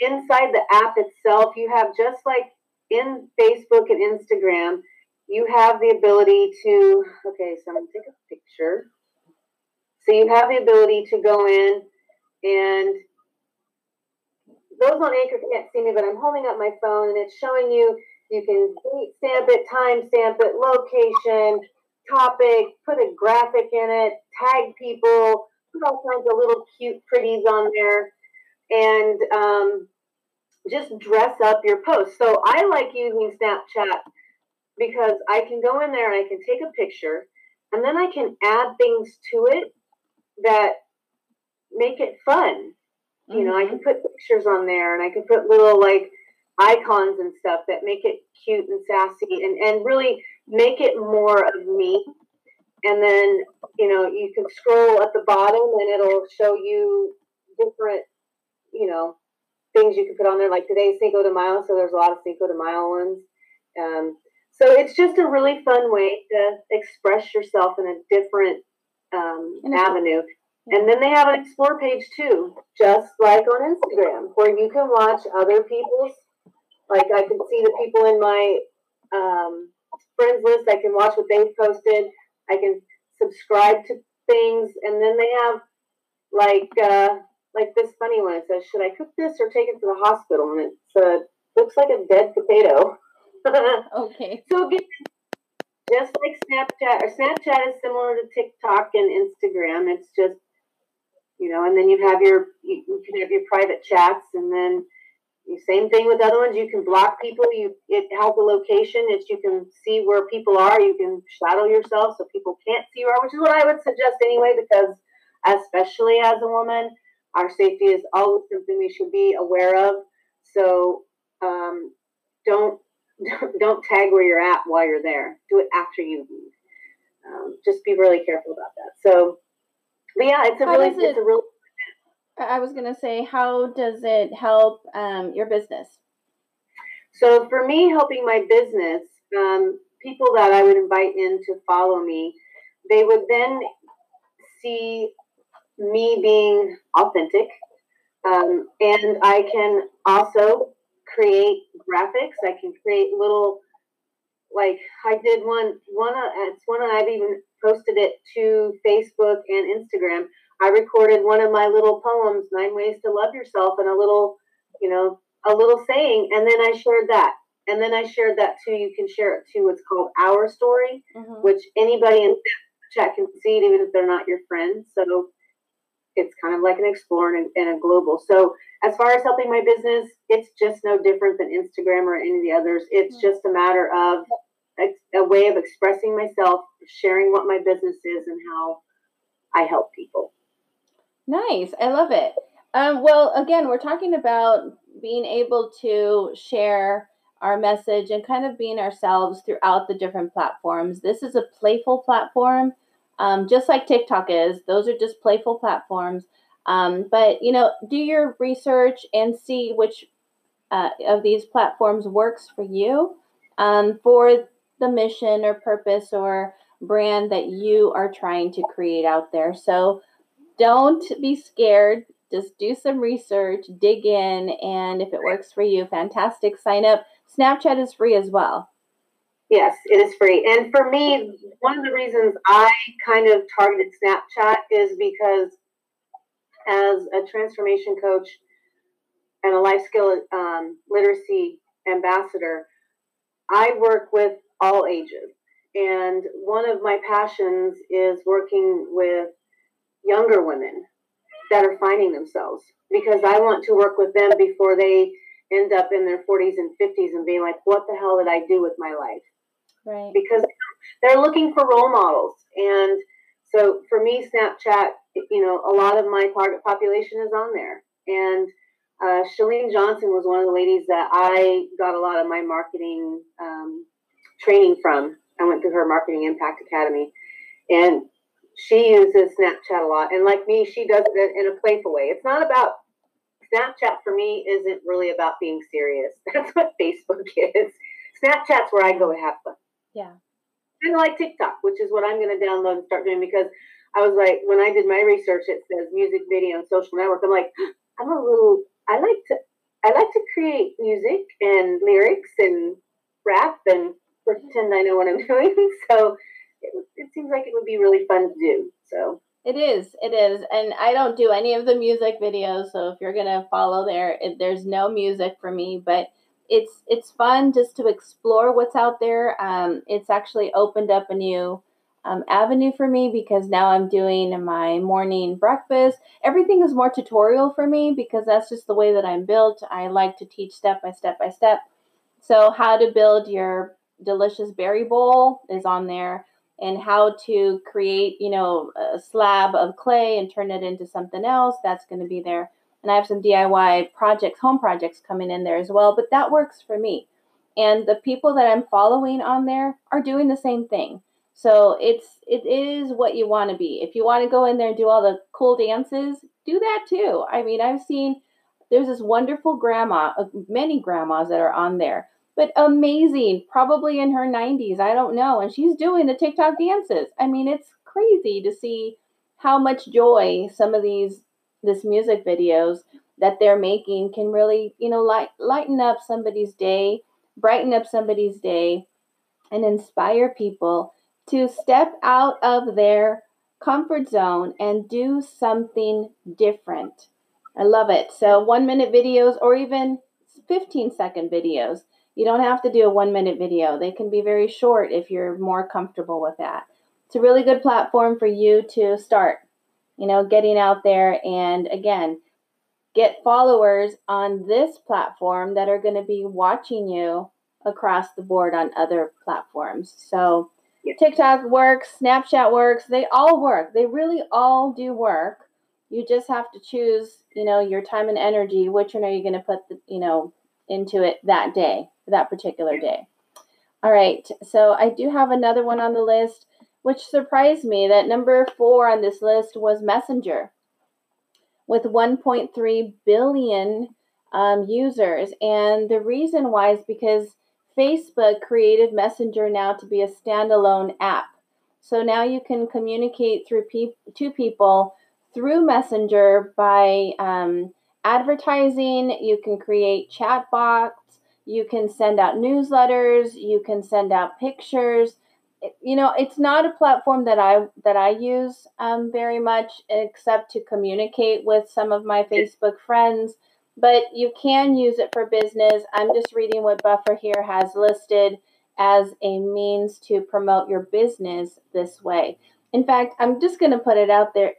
inside the app itself, you have, just like in Facebook and Instagram, you have the ability to, okay, so I'm going to take a picture. So you have the ability to go in, and those on Anchor can't see me, but I'm holding up my phone, and it's showing you, you can date stamp it, time stamp it, location, topic, put a graphic in it, tag people, put all kinds of little cute pretties on there, and just dress up your post. So I like using Snapchat because I can go in there and I can take a picture, and then I can add things to it that make it fun. Mm-hmm. You know, I can put pictures on there, and I can put little icons and stuff that make it cute and sassy and really make it more of me. And then, you know, you can scroll at the bottom, and it'll show you different, you know, things you can put on there. Like today's Cinco de Mayo, so there's a lot of Cinco de Mayo ones. So it's just a really fun way to express yourself in a different avenue. And then they have an explore page too, just like on Instagram, where you can watch other people's, like I can see the people in my friends list. I can watch what they've posted. I can subscribe to things. And then they have this funny one. It says, should I cook this or take it to the hospital? And it looks like a dead potato. Okay. So again, just like Snapchat, or Snapchat is similar to TikTok and Instagram. It's just, you know, and then you can have your private chats, and then same thing with other ones. You can block people. It has a location that you can see where people are. You can shadow yourself so people can't see you are, which is what I would suggest anyway, because especially as a woman, our safety is always something we should be aware of. So don't tag where you're at while you're there. Do it after you leave. Just be really careful about that. So, but yeah, it's a really. I was going to say, how does it help your business? So for me, helping my business, people that I would invite in to follow me, they would then see me being authentic. And I can also create graphics. I can create little, I did one. It's one I've even posted it to Facebook and Instagram. I recorded one of my little poems, 9 Ways to Love Yourself, and a little saying, and then I shared that. And then I shared that too. You can share it too. It's called Our Story, which anybody in Snapchat can see it, even if they're not your friends. So it's kind of like an explorer and a global. So as far as helping my business, it's just no different than Instagram or any of the others. It's just a matter of a way of expressing myself, sharing what my business is and how I help people. Nice. I love it. Well, again, we're talking about being able to share our message and kind of being ourselves throughout the different platforms. This is a playful platform. Just like TikTok is, those are just playful platforms. But, you know, do your research and see which of these platforms works for you for the mission or purpose or brand that you are trying to create out there. So don't be scared. Just do some research, dig in, and if it works for you, fantastic. Sign up. Snapchat is free as well. Yes, it is free. And for me, one of the reasons I kind of targeted Snapchat is because as a transformation coach and a life skill literacy ambassador, I work with all ages. And one of my passions is working with younger women that are finding themselves, because I want to work with them before they end up in their 40s and 50s and being like, what the hell did I do with my life? Right. Because they're looking for role models. And so for me, Snapchat, you know, a lot of my target population is on there. And Shalene Johnson was one of the ladies that I got a lot of my marketing training from. I went through her Marketing Impact Academy, and she uses Snapchat a lot. And like me, she does it in a playful way. It's not about Snapchat for me isn't really about being serious. That's what Facebook is. Snapchat's where I go to have fun. Yeah. Kind of like TikTok, which is what I'm going to download and start doing, because I was like, when I did my research, it says music, video, and social network. I'm like, I like to create music and lyrics and rap and pretend I know what I'm doing. So it seems like it would be really fun to do. So it is. And I don't do any of the music videos. So if you're going to follow there, there's no music for me, but it's fun just to explore what's out there. It's actually opened up a new avenue for me, because now I'm doing my morning breakfast. Everything is more tutorial for me, because that's just the way that I'm built. I like to teach step by step by step. So how to build your delicious berry bowl is on there, and how to create, you know, a slab of clay and turn it into something else, that's going to be there. And I have some DIY projects, home projects coming in there as well, but that works for me. And the people that I'm following on there are doing the same thing. So it is what you want to be. If you want to go in there and do all the cool dances, do that too. I mean, I've seen there's this wonderful grandma, many grandmas that are on there, but amazing, probably in her 90s, I don't know. And she's doing the TikTok dances. I mean, it's crazy to see how much joy some of this music videos that they're making can really, you know, lighten up somebody's day, brighten up somebody's day, and inspire people to step out of their comfort zone and do something different. I love it. So 1-minute videos or even 15-second videos. You don't have to do a 1-minute video. They can be very short if you're more comfortable with that. It's a really good platform for you to start, you know, getting out there and, again, get followers on this platform that are going to be watching you across the board on other platforms. So TikTok works, Snapchat works. They all work. They really all do work. You just have to choose, you know, your time and energy. Which one are you going to put, into it that day? That particular day. All right. So I do have another one on the list, which surprised me that number 4 on this list was Messenger with 1.3 billion users. And the reason why is because Facebook created Messenger now to be a standalone app. So now you can communicate through to people through Messenger by advertising. You can create chat bots. You can send out newsletters. You can send out pictures. You know, it's not a platform that I use very much, except to communicate with some of my Facebook friends. But you can use it for business. I'm just reading what Buffer here has listed as a means to promote your business this way. In fact, I'm just going to put it out there.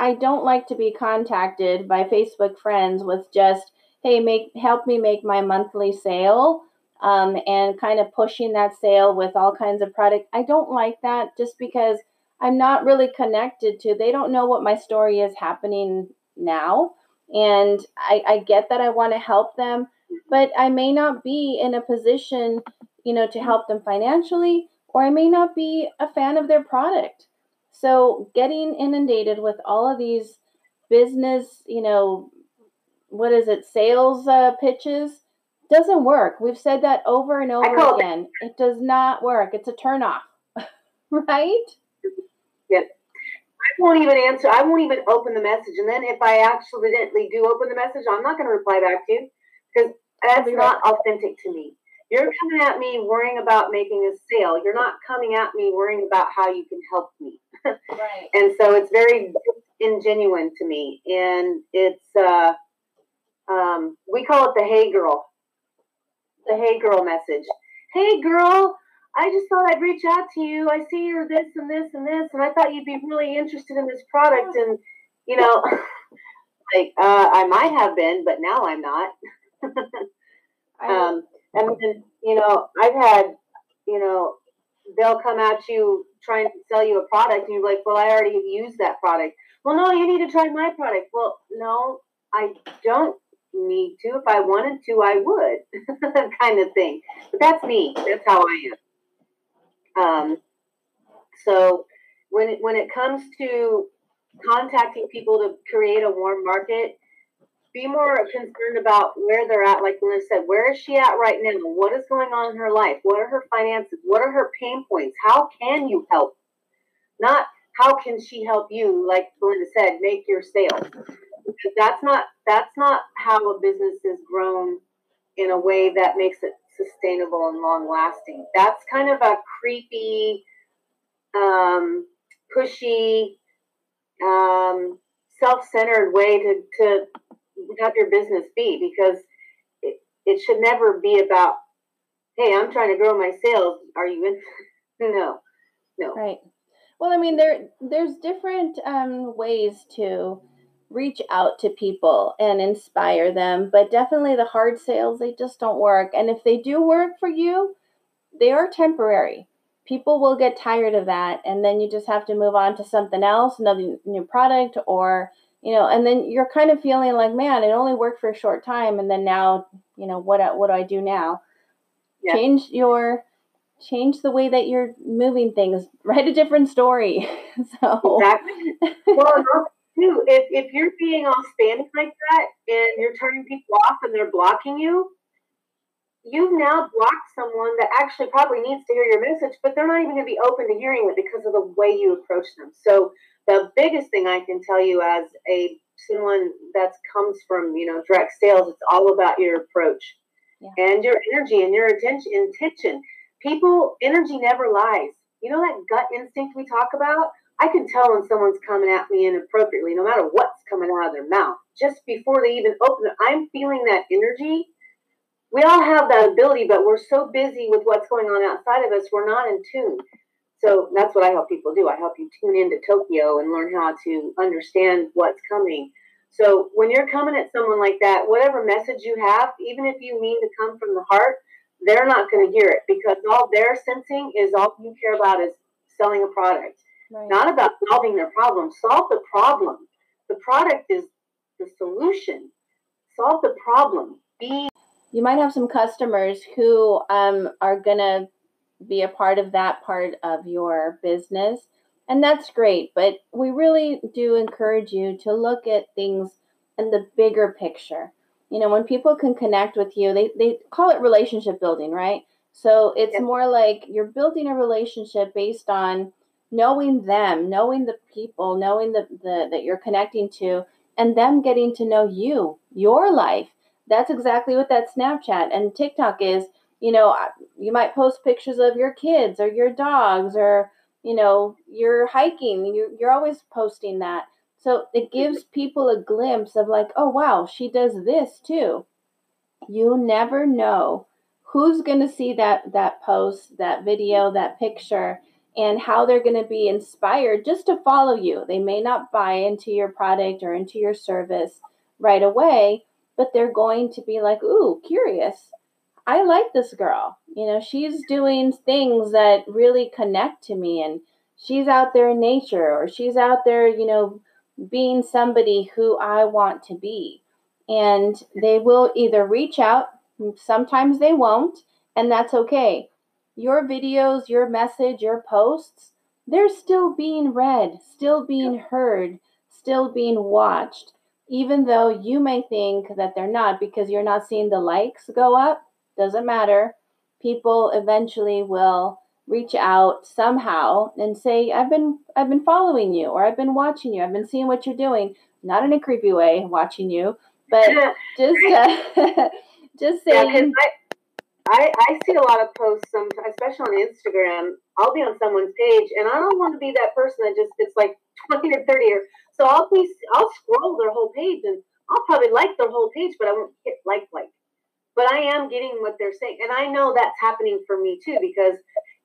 I don't like to be contacted by Facebook friends with just, hey, help me make my monthly sale, and kind of pushing that sale with all kinds of product. I don't like that, just because I'm not really connected to, they don't know what my story is happening now. And I get that I want to help them, but I may not be in a position, to help them financially, or I may not be a fan of their product. So getting inundated with all of these business, sales pitches doesn't work. We've said that over and over again. It does not work. It's a turnoff, right? Yes. I won't even answer. I won't even open the message. And then if I accidentally do open the message, I'm not going to reply back to you because that's not authentic to me. You're coming at me worrying about making a sale. You're not coming at me worrying about how you can help me. Right. And so it's very ingenuine to me. And it's, we call it the hey girl message. Hey girl, I just thought I'd reach out to you. I see you're this and this and this, and I thought you'd be really interested in this product. And, I might have been, but now I'm not. I've had, they'll come at you trying to sell you a product, and you're like, well, I already used that product. Well, no, you need to try my product. Well, no, I don't need to. If I wanted to, I would, kind of thing. But that's me. That's how I am. So when it comes to contacting people to create a warm market, be more concerned about where they're at. Like Linda said, where is she at right now? What is going on in her life? What are her finances? What are her pain points? How can you help? Not how can she help you? Like Belinda said, make your sales. That's not how a business is grown in a way that makes it sustainable and long lasting. That's kind of a creepy, pushy, self-centered way to have your business be, because it should never be about, hey, I'm trying to grow my sales. Are you in? No. Right. Well, I mean, there's different ways to reach out to people and inspire them, but definitely the hard sales, they just don't work. And if they do work for you, they are temporary. People will get tired of that, and then you just have to move on to something else, another new product, or and then you're kind of feeling like, man, it only worked for a short time, and then now, what do I do now? Yeah. Change the way that you're moving things. Write a different story. So exactly. Well, too, if you're being all standing like that and you're turning people off and they're blocking you, you've now blocked someone that actually probably needs to hear your message, but they're not even going to be open to hearing it because of the way you approach them. So the biggest thing I can tell you as someone that comes from, direct sales, it's all about your approach. Yeah. And your energy and your intention. People, energy never lies. That gut instinct we talk about? I can tell when someone's coming at me inappropriately, no matter what's coming out of their mouth. Just before they even open it, I'm feeling that energy. We all have that ability, but we're so busy with what's going on outside of us, we're not in tune. So that's what I help people do. I help you tune into Tokyo and learn how to understand what's coming. So when you're coming at someone like that, whatever message you have, even if you mean to come from the heart, they're not going to hear it, because all they're sensing is all you care about is selling a product. Right. Not about solving their problem. Solve the problem. The product is the solution. Solve the problem. You might have some customers who are going to be a part of that part of your business, and that's great. But we really do encourage you to look at things in the bigger picture. When people can connect with you, they call it relationship building, right? So it's more like you're building a relationship based on knowing them, knowing the people, knowing the that you're connecting to, and them getting to know you, your life. That's exactly what that Snapchat and TikTok is. You might post pictures of your kids or your dogs or, you're hiking. You're always posting that. So it gives people a glimpse of like, oh, wow, she does this too. You never know who's going to see that post, that video, that picture, and how they're going to be inspired just to follow you. They may not buy into your product or into your service right away, but they're going to be like, ooh, curious. I like this girl. She's doing things that really connect to me, and she's out there in nature, or she's out there, being somebody who I want to be. And they will either reach out, sometimes they won't, and that's okay. Your videos, your message, your posts they're still being read, still being heard, still being watched, even though you may think that they're not because you're not seeing the likes go up. Doesn't matter. People eventually will reach out somehow and say, I've been following you, or I've been watching you. I've been seeing what you're doing. Not in a creepy way, watching you, but just saying. Yeah, I see a lot of posts, sometimes, especially on Instagram. I'll be on someone's page, and I don't want to be that person that just it's like 20 or 30 or so. I'll scroll their whole page, and I'll probably like their whole page, but I won't hit like. But I am getting what they're saying, and I know that's happening for me too. Because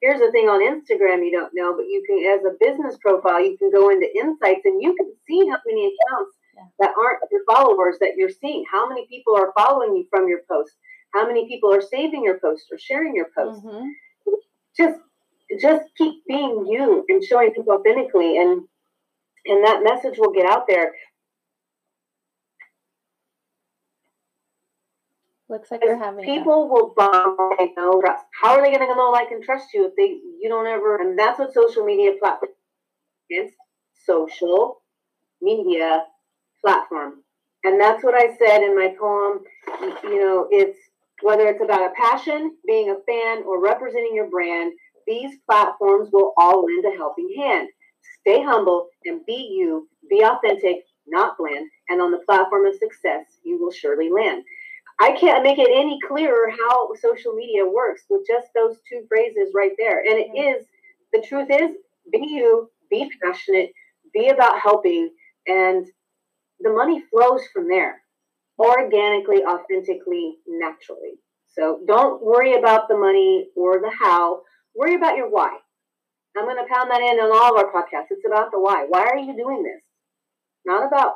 here's the thing on Instagram, you don't know, but you can, as a business profile, you can go into insights, and you can see how many accounts that aren't your followers that you're seeing. How many people are following you from your post? How many people are saving your post or sharing your post? Mm-hmm. Just keep being you and showing people authentically, and that message will get out there. Looks like you're having people will buy no trust. How are they going to know, like, and trust you if you don't ever? And that's what social media platform is. Social media platform. And that's what I said in my poem. You know, it's whether it's about a passion, being a fan, or representing your brand, these platforms will all lend a helping hand. Stay humble and be you, be authentic, not bland, and on the platform of success, you will surely land. I can't make it any clearer how social media works with just those two phrases right there. And it is, the truth is, be you, be passionate, be about helping, and the money flows from there, organically, authentically, naturally. So don't worry about the money or the how. Worry about your why. I'm going to pound that in on all of our podcasts. It's about the why. Why are you doing this? Not about,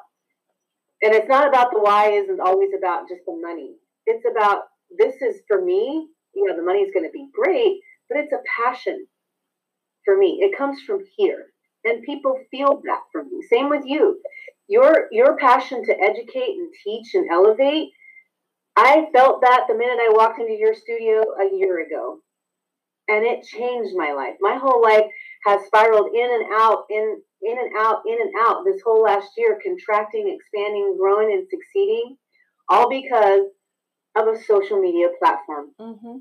and it's not about the why isn't always about just the money. It's about, this is for me. You know, the money is going to be great, but it's a passion for me. It comes from here. And people feel that from you. Same with you. Your passion to educate and teach and elevate, I felt that the minute I walked into your studio a year ago. And it changed my life. My whole life has spiraled in and out this whole last year, contracting, expanding, growing, and succeeding, all because of a social media platform. Mm-hmm.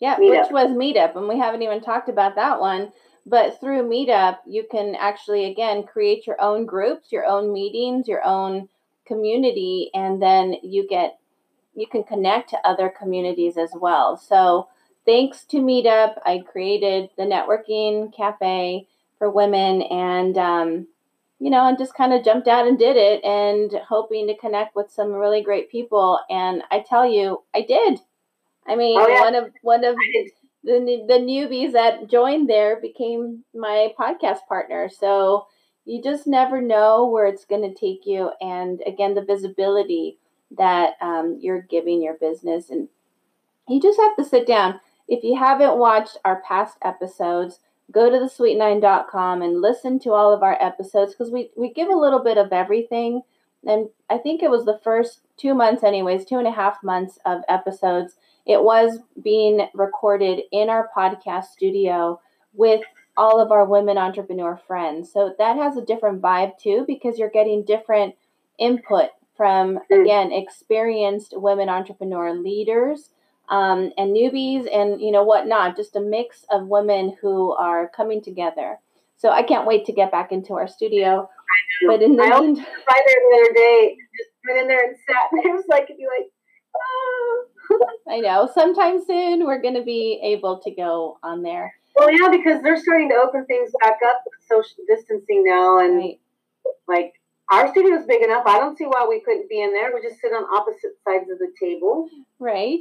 Yeah, Meetup. Which was Meetup. And we haven't even talked about that one. But through Meetup, you can actually, again, create your own groups, your own meetings, your own community, and then you can connect to other communities as well. So thanks to Meetup, I created the networking cafe for women, and, and just kind of jumped out and did it, and hoping to connect with some really great people. And I tell you, I did. I mean, one of the newbies that joined there became my podcast partner. So you just never know where it's going to take you. And again, the visibility that you're giving your business. And you just have to sit down. If you haven't watched our past episodes, go to thesweetnine.com and listen to all of our episodes, because we give a little bit of everything. And I think it was the first 2 months anyways, 2.5 months of episodes. It was being recorded in our podcast studio with all of our women entrepreneur friends. So that has a different vibe too, because you're getting different input from, again, experienced women entrepreneur leaders and newbies and, whatnot, just a mix of women who are coming together. So I can't wait to get back into our studio. But in the meantime, I there the other day, just went in there and sat, and it was like, if you like, oh. I know. Sometime soon we're going to be able to go on there. Well, yeah, because they're starting to open things back up with social distancing now. And, like, our studio is big enough. I don't see why we couldn't be in there. We just sit on opposite sides of the table. Right.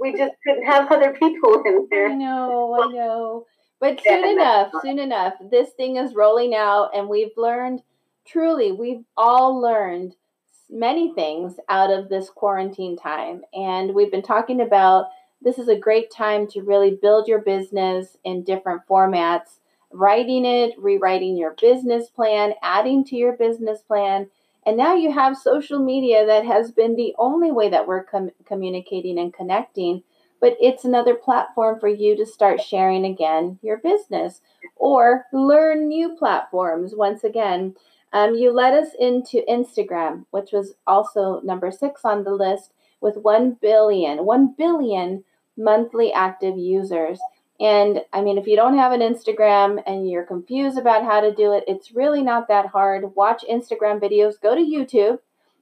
We just couldn't have other people in there. I know. But soon enough, this thing is rolling out, and we've all learned many things out of this quarantine time. And we've been talking about this is a great time to really build your business in different formats, writing it, rewriting your business plan, adding to your business plan. And now you have social media that has been the only way that we're communicating and connecting. but it's another platform for you to start sharing again your business or learn new platforms. Once again, you led us into Instagram, which was also number 6 on the list with 1 billion monthly active users. And I mean, if you don't have an Instagram and you're confused about how to do it, it's really not that hard. Watch Instagram videos, go to YouTube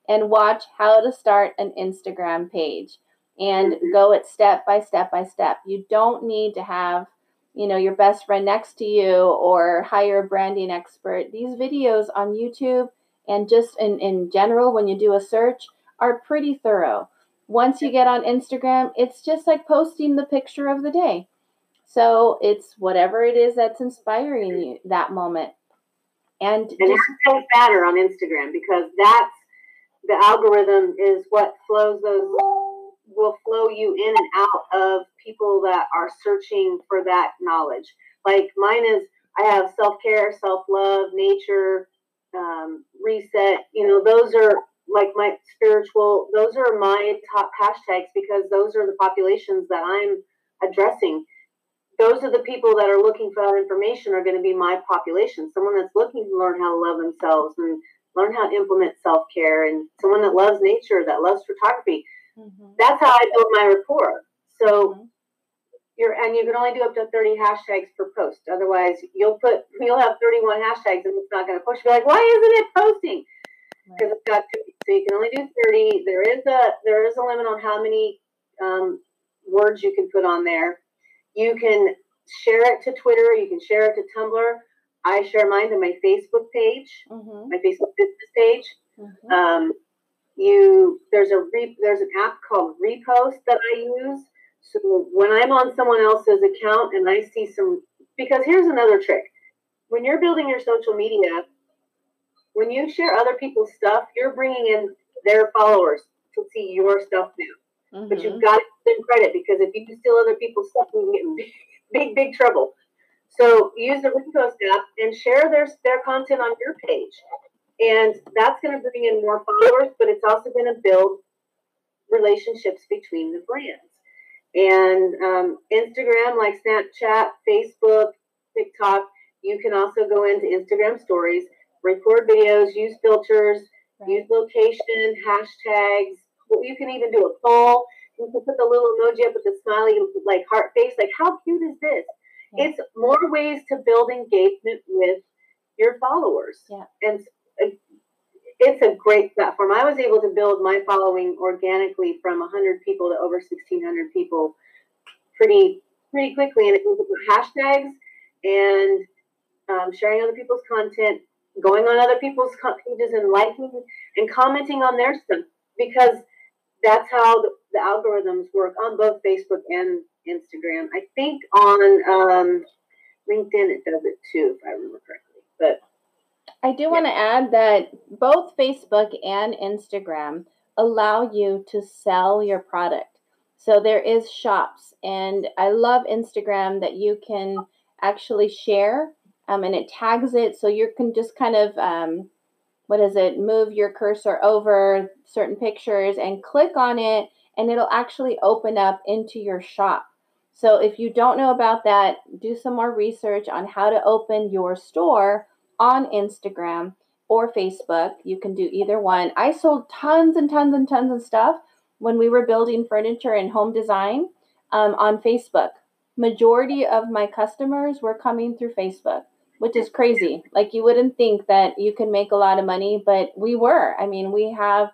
and watch how to start an Instagram page and go it step by step by step. You don't need to have, you know, your best friend next to you or hire a branding expert. These videos on YouTube and just in general, when you do a search, are pretty thorough. Once you get on Instagram, it's just like posting the picture of the day. So it's whatever it is that's inspiring you that moment. And that's so better on Instagram, because that's the algorithm is what flows those, will flow you in and out of people that are searching for that knowledge. Like mine is, I have self-care, self-love, nature, reset. You know, those are like my spiritual, those are my top hashtags because those are the populations that I'm addressing. Those are the people that are looking for that information are going to be my population. Someone that's looking to learn how to love themselves and learn how to implement self-care, and someone that loves nature, that loves photography. Mm-hmm. That's how I build my rapport. So mm-hmm. You can only do up to 30 hashtags per post. Otherwise you'll have 31 hashtags and it's not going to push. You're like, why isn't it posting? Because right. It's got 50. So you can only do 30. There is a limit on how many words you can put on there. You can share it to Twitter. You can share it to Tumblr. I share mine to my Facebook page, mm-hmm. my Facebook business page. Mm-hmm. There's an app called Repost that I use. So when I'm on someone else's account and I see because here's another trick. When you're building your social media, when you share other people's stuff, you're bringing in their followers to see your stuff now. Mm-hmm. But you've got to give them credit, because if you can steal other people's stuff, you can get in big trouble. So use the Repost app and share their content on your page. And that's going to bring in more followers, but it's also going to build relationships between the brands. And Instagram, like Snapchat, Facebook, TikTok, you can also go into Instagram stories, record videos, use filters, use location, hashtags. You can even do a poll. You can put the little emoji up with the smiley, like heart face. Like, how cute is this? Yeah. It's more ways to build engagement with your followers. Yeah. And it's a great platform. I was able to build my following organically from 100 people to over 1,600 people pretty quickly. And it was hashtags and sharing other people's content, going on other people's pages and liking and commenting on their stuff, because that's how the algorithms work on both Facebook and Instagram. I think on LinkedIn it does it too, if I remember correctly. But I do want to add that both Facebook and Instagram allow you to sell your product. So there is shops, and I love Instagram that you can actually share, and it tags it, so you can just kind of move your cursor over certain pictures and click on it, and it'll actually open up into your shop. So if you don't know about that, do some more research on how to open your store on Instagram or Facebook. You can do either one. I sold tons and tons and tons of stuff when we were building furniture and home design on Facebook. Majority of my customers were coming through Facebook, which is crazy. Like, you wouldn't think that you can make a lot of money, but we were. I mean, we have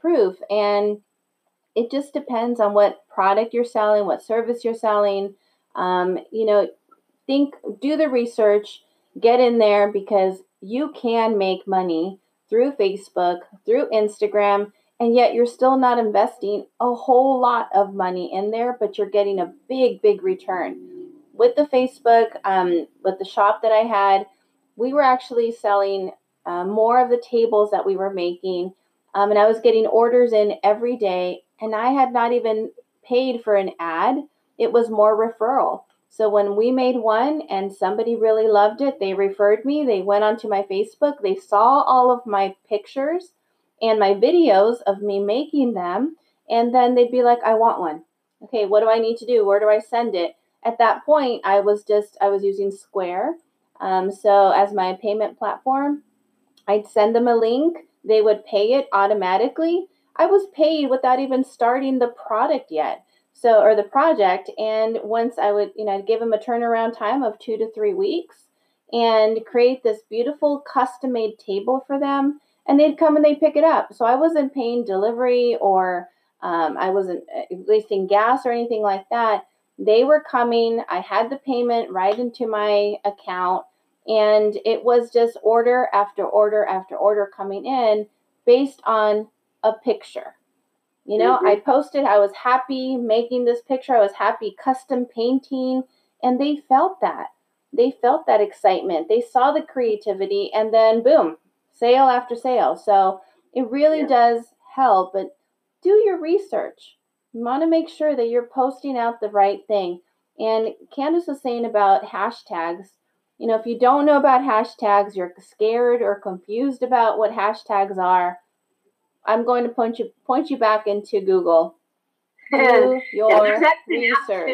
proof, and it just depends on what product you're selling, what service you're selling. Do the research, get in there, because you can make money through Facebook, through Instagram, and yet you're still not investing a whole lot of money in there, but you're getting a big return. With the Facebook, with the shop that I had, we were actually selling more of the tables that we were making. And I was getting orders in every day. And I had not even paid for an ad. It was more referral. So when we made one and somebody really loved it, they referred me. They went onto my Facebook. They saw all of my pictures and my videos of me making them. And then they'd be like, I want one. okay, what do I need to do? Where do I send it? At that point, I was using Square. So as my payment platform, I'd send them a link. They would pay it automatically. I was paid without even starting the product yet. So, or the project. And once I would, I'd give them a turnaround time of 2 to 3 weeks and create this beautiful custom made table for them. And they'd come and they'd pick it up. So I wasn't paying delivery or I wasn't wasting gas or anything like that. They were coming. I had the payment right into my account. And it was just order after order after order coming in based on a picture. Mm-hmm. I posted, I was happy making this picture. I was happy custom painting. And they felt that. They felt that excitement. They saw the creativity and then boom, sale after sale. So it really does help. But do your research. You want to make sure that you're posting out the right thing. And Candace was saying about hashtags. If you don't know about hashtags, you're scared or confused about what hashtags are, I'm going to point you back into Google. Do your research.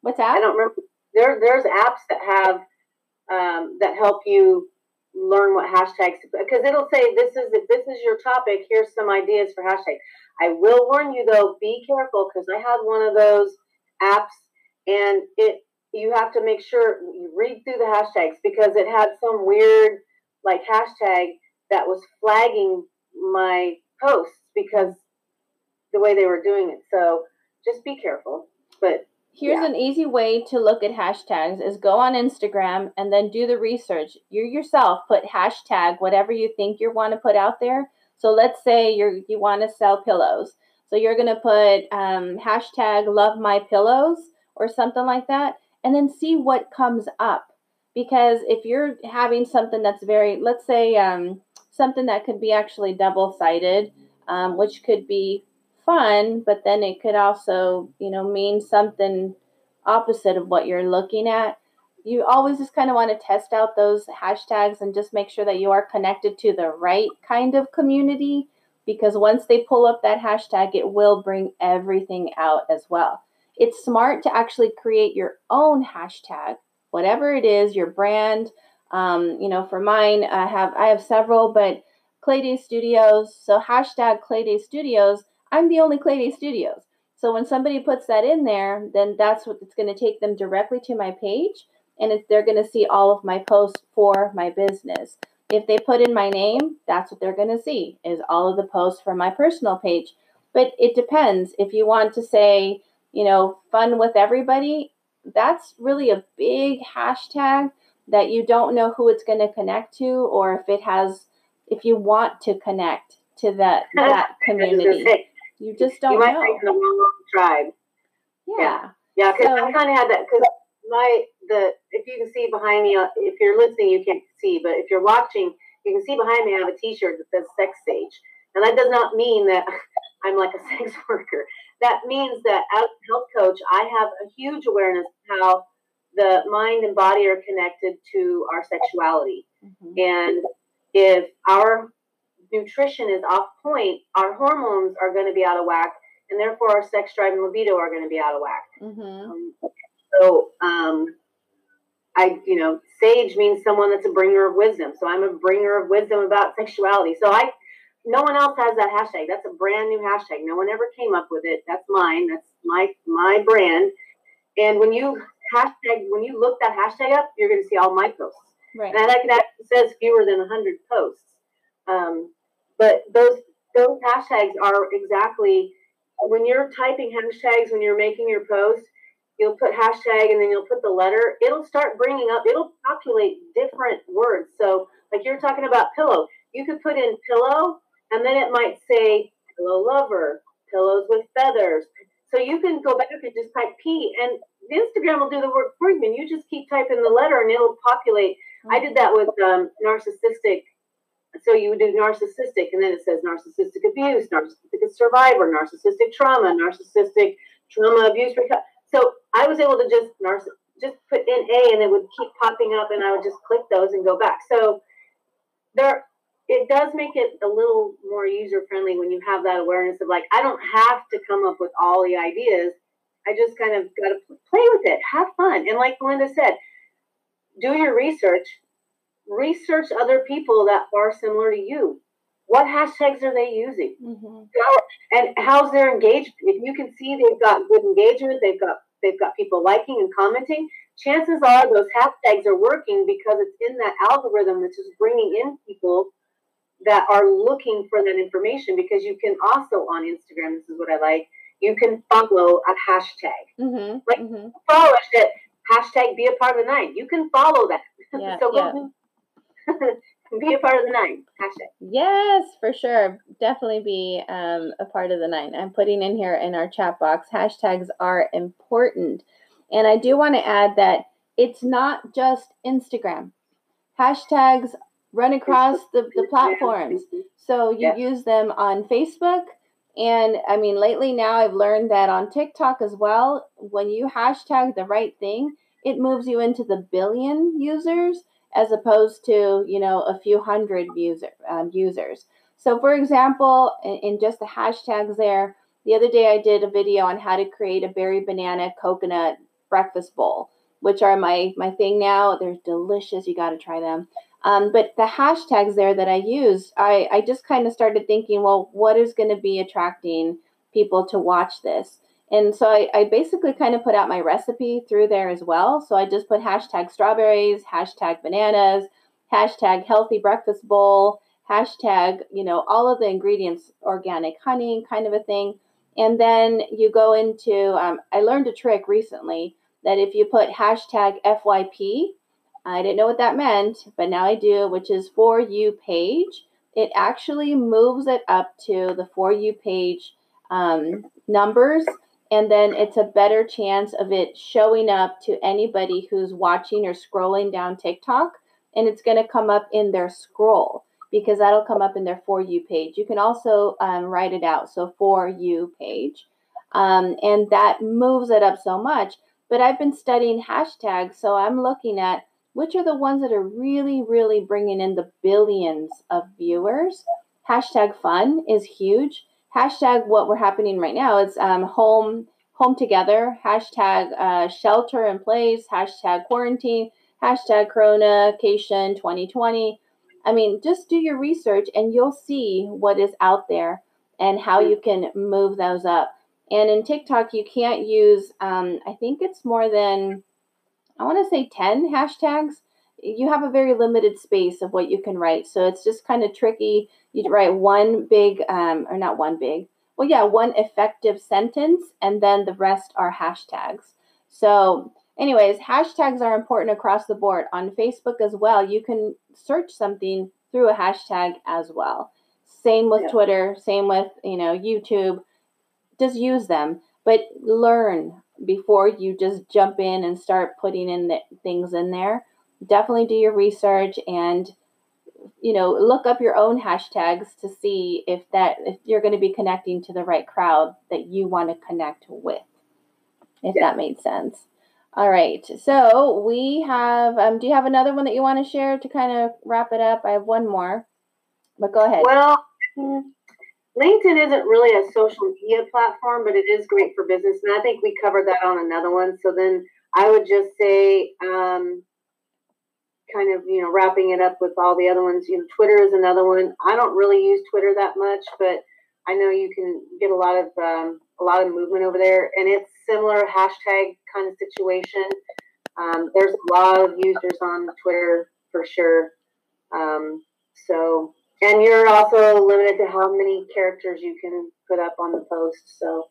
What's that? I don't remember. There's apps that have that help you learn what hashtags, because it'll say this is your topic. Here's some ideas for hashtags. I will warn you though, be careful, because I had one of those apps and you have to make sure you read through the hashtags, because it had some weird hashtag that was flagging my posts because the way they were doing it. So just be careful. But here's an easy way to look at hashtags is go on Instagram and then do the research. You yourself put hashtag whatever you think you want to put out there. So let's say you want to sell pillows. So you're going to put hashtag love my pillows or something like that. And then see what comes up, because if you're having something that's very, let's say something that could be actually double-sided, which could be fun, but then it could also, mean something opposite of what you're looking at. You always just kind of want to test out those hashtags and just make sure that you are connected to the right kind of community, because once they pull up that hashtag, it will bring everything out as well. It's smart to actually create your own hashtag, whatever it is, your brand. For mine, I have several, but Clay Day Studios. So hashtag Clay Day Studios. I'm the only Clay Day Studios. So when somebody puts that in there, then that's what it's going to take them directly to my page, and they're going to see all of my posts for my business. If they put in my name, that's what they're going to see is all of the posts for my personal page. But it depends if you want to say, fun with everybody, that's really a big hashtag that you don't know who it's going to connect to, or if you want to connect to that community. You just don't know. You might be in the wrong tribe. Yeah. Yeah, because I kind of had that, because if you can see behind me, if you're listening, you can't see, but if you're watching, you can see behind me, I have a t-shirt that says Sex Sage. And that does not mean that I'm like a sex worker. That means that as a health coach, I have a huge awareness of how the mind and body are connected to our sexuality. Mm-hmm. And if our nutrition is off point, our hormones are going to be out of whack, and therefore our sex drive and libido are going to be out of whack. Mm-hmm. Sage means someone that's a bringer of wisdom. So I'm a bringer of wisdom about sexuality. So no one else has that hashtag. That's a brand new hashtag. No one ever came up with it. That's mine. That's my brand. And when you look that hashtag up, you're going to see all my posts. Right. And that says fewer than 100 posts. But those hashtags are exactly, when you're typing hashtags, when you're making your posts, you'll put hashtag and then you'll put the letter. It'll start bringing up, it'll populate different words. So you're talking about pillow. You could put in pillow. And then it might say pillow lover, pillows with feathers. So you can go back and just type P, and Instagram will do the work for you. And you just keep typing the letter and it'll populate. Mm-hmm. I did that with narcissistic. So you would do narcissistic, and then it says narcissistic abuse, narcissistic survivor, narcissistic trauma abuse. So I was able to just put in A, and it would keep popping up, and I would just click those and go back. So it does make it a little more user-friendly when you have that awareness of I don't have to come up with all the ideas. I just kind of got to play with it, have fun. And like Belinda said, do your research. Research other people that are similar to you. What hashtags are they using? Mm-hmm. And how's their engagement? If you can see they've got good engagement, they've got people liking and commenting, chances are those hashtags are working because it's in that algorithm that's just bringing in people that are looking for that information. Because you can also on Instagram, this is what I like, you can follow a hashtag. Mm-hmm. Like mm-hmm. follow it, hashtag be a part of the nine. You can follow that. Yeah, so go be a part of the nine. Hashtag. Yes, for sure. Definitely be a part of the nine. I'm putting in here in our chat box, hashtags are important. And I do want to add that it's not just Instagram. Hashtags run across the platforms. So you use them on Facebook. And I mean, lately now I've learned that on TikTok as well, when you hashtag the right thing, it moves you into the billion users as opposed to, you know, a few hundred users. So for example, in just the hashtags there, the other day I did a video on how to create a berry banana coconut breakfast bowl, which are my thing now. They're delicious. You got to try them. But the hashtags there that I used, I just kind of started thinking, well, what is going to be attracting people to watch this? And so I basically kind of put out my recipe through there as well. So I just put hashtag strawberries, hashtag bananas, hashtag healthy breakfast bowl, hashtag, you know, all of the ingredients, organic honey kind of a thing. And then you go into, I learned a trick recently that if you put hashtag FYP, I didn't know what that meant, but now I do, which is For You page. It actually moves it up to the For You page numbers, and then it's a better chance of it showing up to anybody who's watching or scrolling down TikTok, and it's going to come up in their scroll because that'll come up in their For You page. You can also write it out, so For You page, and that moves it up so much. But I've been studying hashtags, so I'm looking at which are the ones that are really, really bringing in the billions of viewers. Hashtag fun is huge. Hashtag what we're happening right now is home together. Hashtag shelter in place. Hashtag quarantine. Hashtag coronacation 2020. I mean, just do your research and you'll see what is out there and how you can move those up. And in TikTok, you can't use, I think it's more than, I want to say 10 hashtags. You have a very limited space of what you can write. So it's just kind of tricky. You'd write one effective sentence, and then the rest are hashtags. So anyways, hashtags are important across the board. On Facebook as well, you can search something through a hashtag as well. Same with Twitter, same with, YouTube. Just use them, but learn before you just jump in and start putting in the things in there. Definitely do your research and, look up your own hashtags to see if you're going to be connecting to the right crowd that you want to connect with, if that made sense. All right. So we have, do you have another one that you want to share to kind of wrap it up? I have one more, but go ahead. Well, LinkedIn isn't really a social media platform, but it is great for business. And I think we covered that on another one. So then I would just say, wrapping it up with all the other ones, Twitter is another one. I don't really use Twitter that much, but I know you can get a lot of movement over there. And it's similar hashtag kind of situation. There's a lot of users on Twitter for sure. And you're also limited to how many characters you can put up on the post. So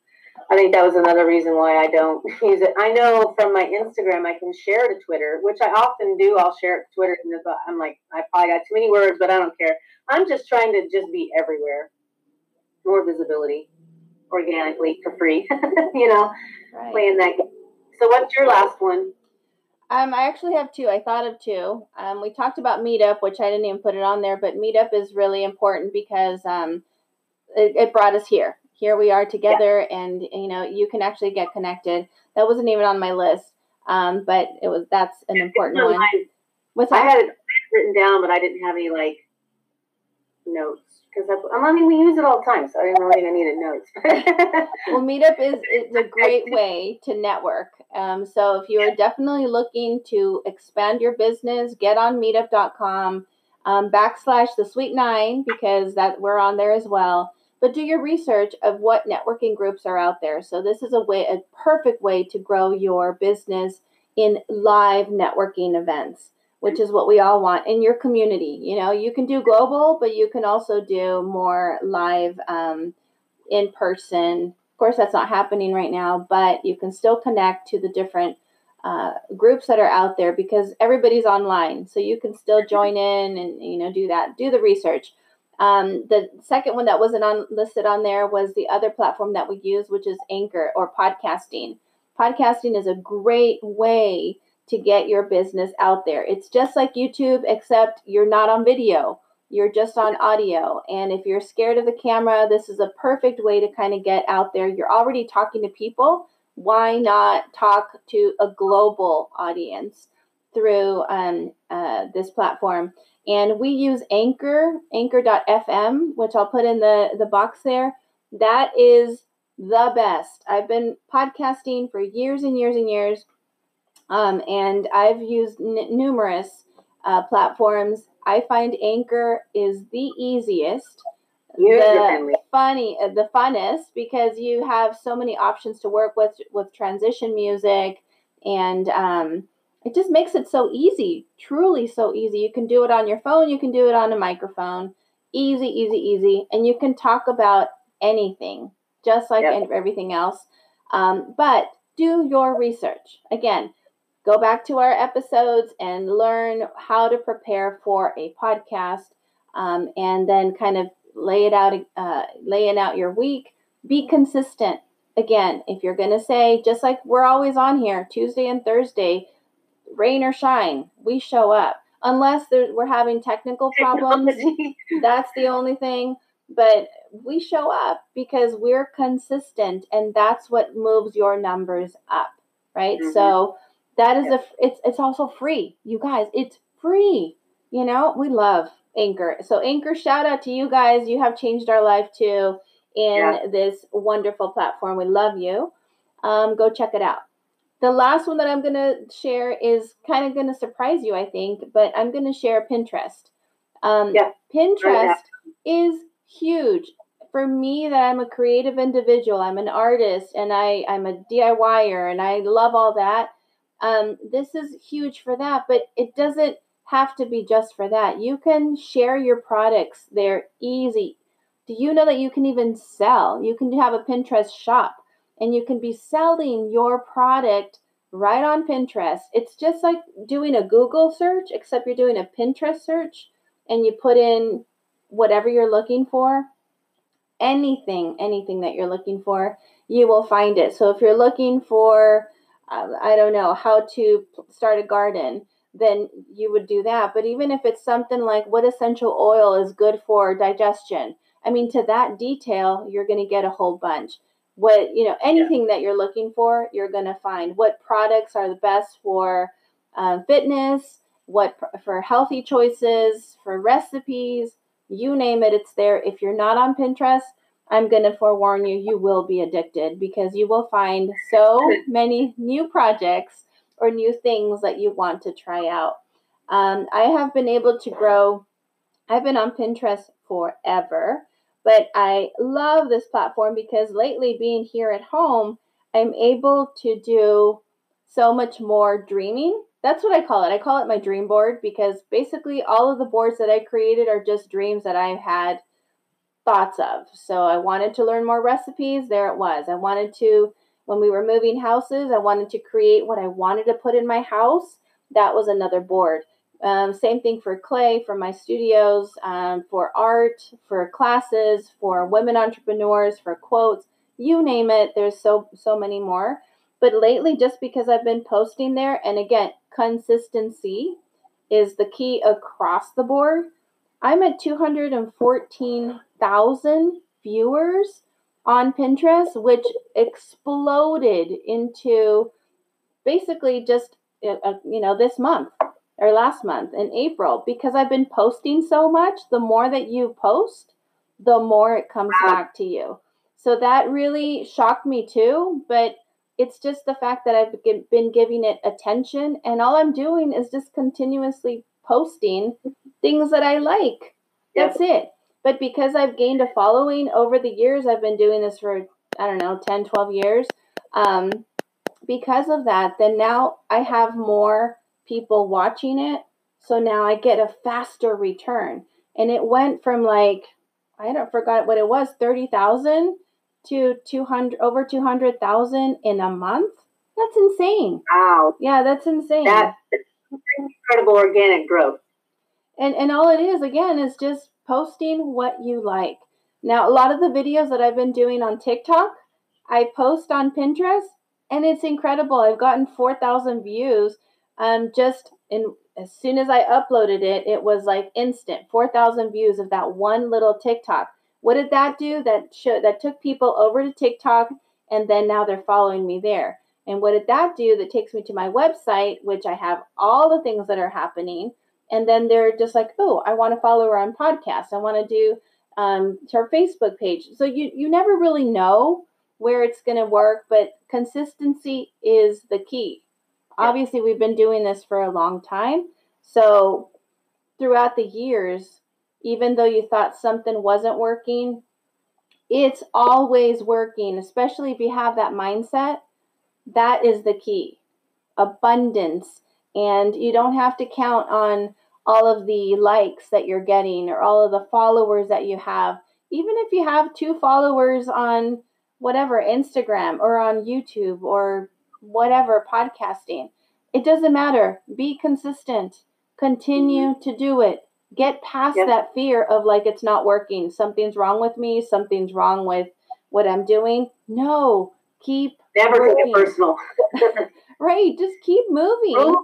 I think that was another reason why I don't use it. I know from my Instagram, I can share to Twitter, which I often do. I'll share it to Twitter. And I'm like, I probably got too many words, but I don't care. I'm just trying to just be everywhere. More visibility organically for free, right. Playing that game. So what's your last one? I actually have two. I thought of two. We talked about Meetup, which I didn't even put it on there, but Meetup is really important because it brought us here. Here we are together, and you can actually get connected. That wasn't even on my list, but that's an important one. What's that? I had it written down, but I didn't have any notes. Because I mean, we use it all the time, so I'm really gonna need it notes. Well, Meetup is a great way to network. So if you are definitely looking to expand your business, get on meetup.com /thesweet9 because that we're on there as well. But do your research of what networking groups are out there. So this is a perfect way to grow your business in live networking events, which is what we all want in your community. You know, you can do global, but you can also do more live in person. Of course, that's not happening right now, but you can still connect to the different groups that are out there because everybody's online. So you can still join in and, you know, do that. Do the research. The second one that wasn't listed on there was the other platform that we use, which is Anchor or podcasting. Podcasting is a great way to get your business out there. It's just like YouTube, except you're not on video. You're just on audio. And if you're scared of the camera, this is a perfect way to kind of get out there. You're already talking to people. Why not talk to a global audience through this platform? And we use Anchor, anchor.fm, which I'll put in the box there. That is the best. I've been podcasting for years and years and years. And I've used numerous platforms. I find Anchor is the easiest, the funnest, because you have so many options to work with transition music, and it just makes it so easy, truly so easy. You can do it on your phone, you can do it on a microphone, easy, easy, easy, and you can talk about anything, just like everything else. But do your research again. Go back to our episodes and learn how to prepare for a podcast, and then kind of lay out your week. Be consistent. Again, if you're going to say, just like we're always on here, Tuesday and Thursday, rain or shine, we show up. Unless we're having technical problems, that's the only thing. But we show up because we're consistent, and that's what moves your numbers up, right? Mm-hmm. So that is it's also free, you guys. It's free. You know, we love Anchor. So Anchor, shout out to you guys. You have changed our life too in this wonderful platform. We love you. Go check it out. The last one that I'm going to share is kind of going to surprise you, I think, but I'm going to share Pinterest. Pinterest is huge. For me, that I'm a creative individual, I'm an artist, and I'm a DIYer, and I love all that. This is huge for that, but it doesn't have to be just for that. You can share your products there easy. Do you know that you can even sell? You can have a Pinterest shop, and you can be selling your product right on Pinterest. It's just like doing a Google search, except you're doing a Pinterest search, and you put in whatever you're looking for. Anything that you're looking for, you will find it. So if you're looking for, I don't know, how to start a garden, then you would do that. But even if it's something like what essential oil is good for digestion, I mean, to that detail, you're going to get a whole bunch. What, you know, anything that you're looking for, you're going to find. What products are the best for fitness, what for healthy choices, for recipes, you name it, it's there. If you're not on Pinterest, I'm going to forewarn you, you will be addicted because you will find so many new projects or new things that you want to try out. I have been able to grow. I've been on Pinterest forever, but I love this platform because lately, being here at home, I'm able to do so much more dreaming. That's what I call it. I call it my dream board because basically all of the boards that I created are just dreams that I've had thoughts of. So I wanted to learn more recipes. There it was. I wanted to, when we were moving houses, I wanted to create what I wanted to put in my house. That was another board. Same thing for clay, for my studios, for art, for classes, for women entrepreneurs, for quotes, you name it. There's so many more. But lately, just because I've been posting there, and again, consistency is the key across the board. I'm at 214,000 viewers on Pinterest, which exploded into basically just, you know, this month or last month in April, because I've been posting so much. The more that you post, the more it comes back to you. So that really shocked me too, but it's just the fact that I've been giving it attention, and all I'm doing is just continuously posting things that I like. That's it. But because I've gained a following over the years, I've been doing this for, I don't know, 10, 12 years. Because of that, then now I have more people watching it. So now I get a faster return. And it went from like, I forgot what it was, 30,000 to over 200,000 in a month. That's insane. Wow. Yeah, that's insane. That's incredible organic growth. And all it is, again, is just posting what you like. Now, a lot of the videos that I've been doing on TikTok, I post on Pinterest, and it's incredible. I've gotten 4,000 views just in... As soon as I uploaded it, it was like instant 4,000 views of that one little TikTok. What did that do? That took people over to TikTok, and then now they're following me there. And what did that do? That takes me to my website, which I have all the things that are happening. And then they're just like, oh, I want to follow her on podcasts. I want to do her Facebook page. So you never really know where it's going to work, but consistency is the key. Obviously, we've been doing this for a long time. So throughout the years, even though you thought something wasn't working, it's always working, especially if you have that mindset. That is the key. Abundance. And you don't have to count on all of the likes that you're getting or all of the followers that you have. Even if you have 2 followers on whatever, Instagram or on YouTube or whatever, podcasting, it doesn't matter. Be consistent. Continue to do it. Get past that fear of like, it's not working. Something's wrong with me. Something's wrong with what I'm doing. No, keep never take it personal. Right. Just keep moving.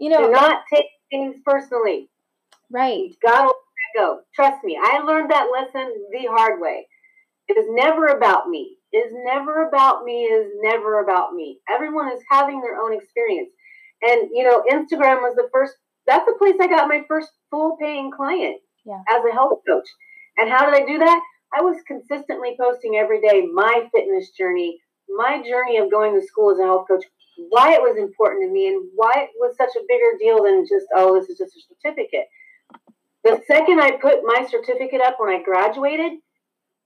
Do not take things personally. Right. God will go. Trust me. I learned that lesson the hard way. It is never about me. Everyone is having their own experience. And, Instagram was the first, that's the place I got my first full-paying client as a health coach. And how did I do that? I was consistently posting every day my fitness journey, my journey of going to school as a health coach, why it was important to me and why it was such a bigger deal than just, oh, this is just a certificate. The second I put my certificate up when I graduated,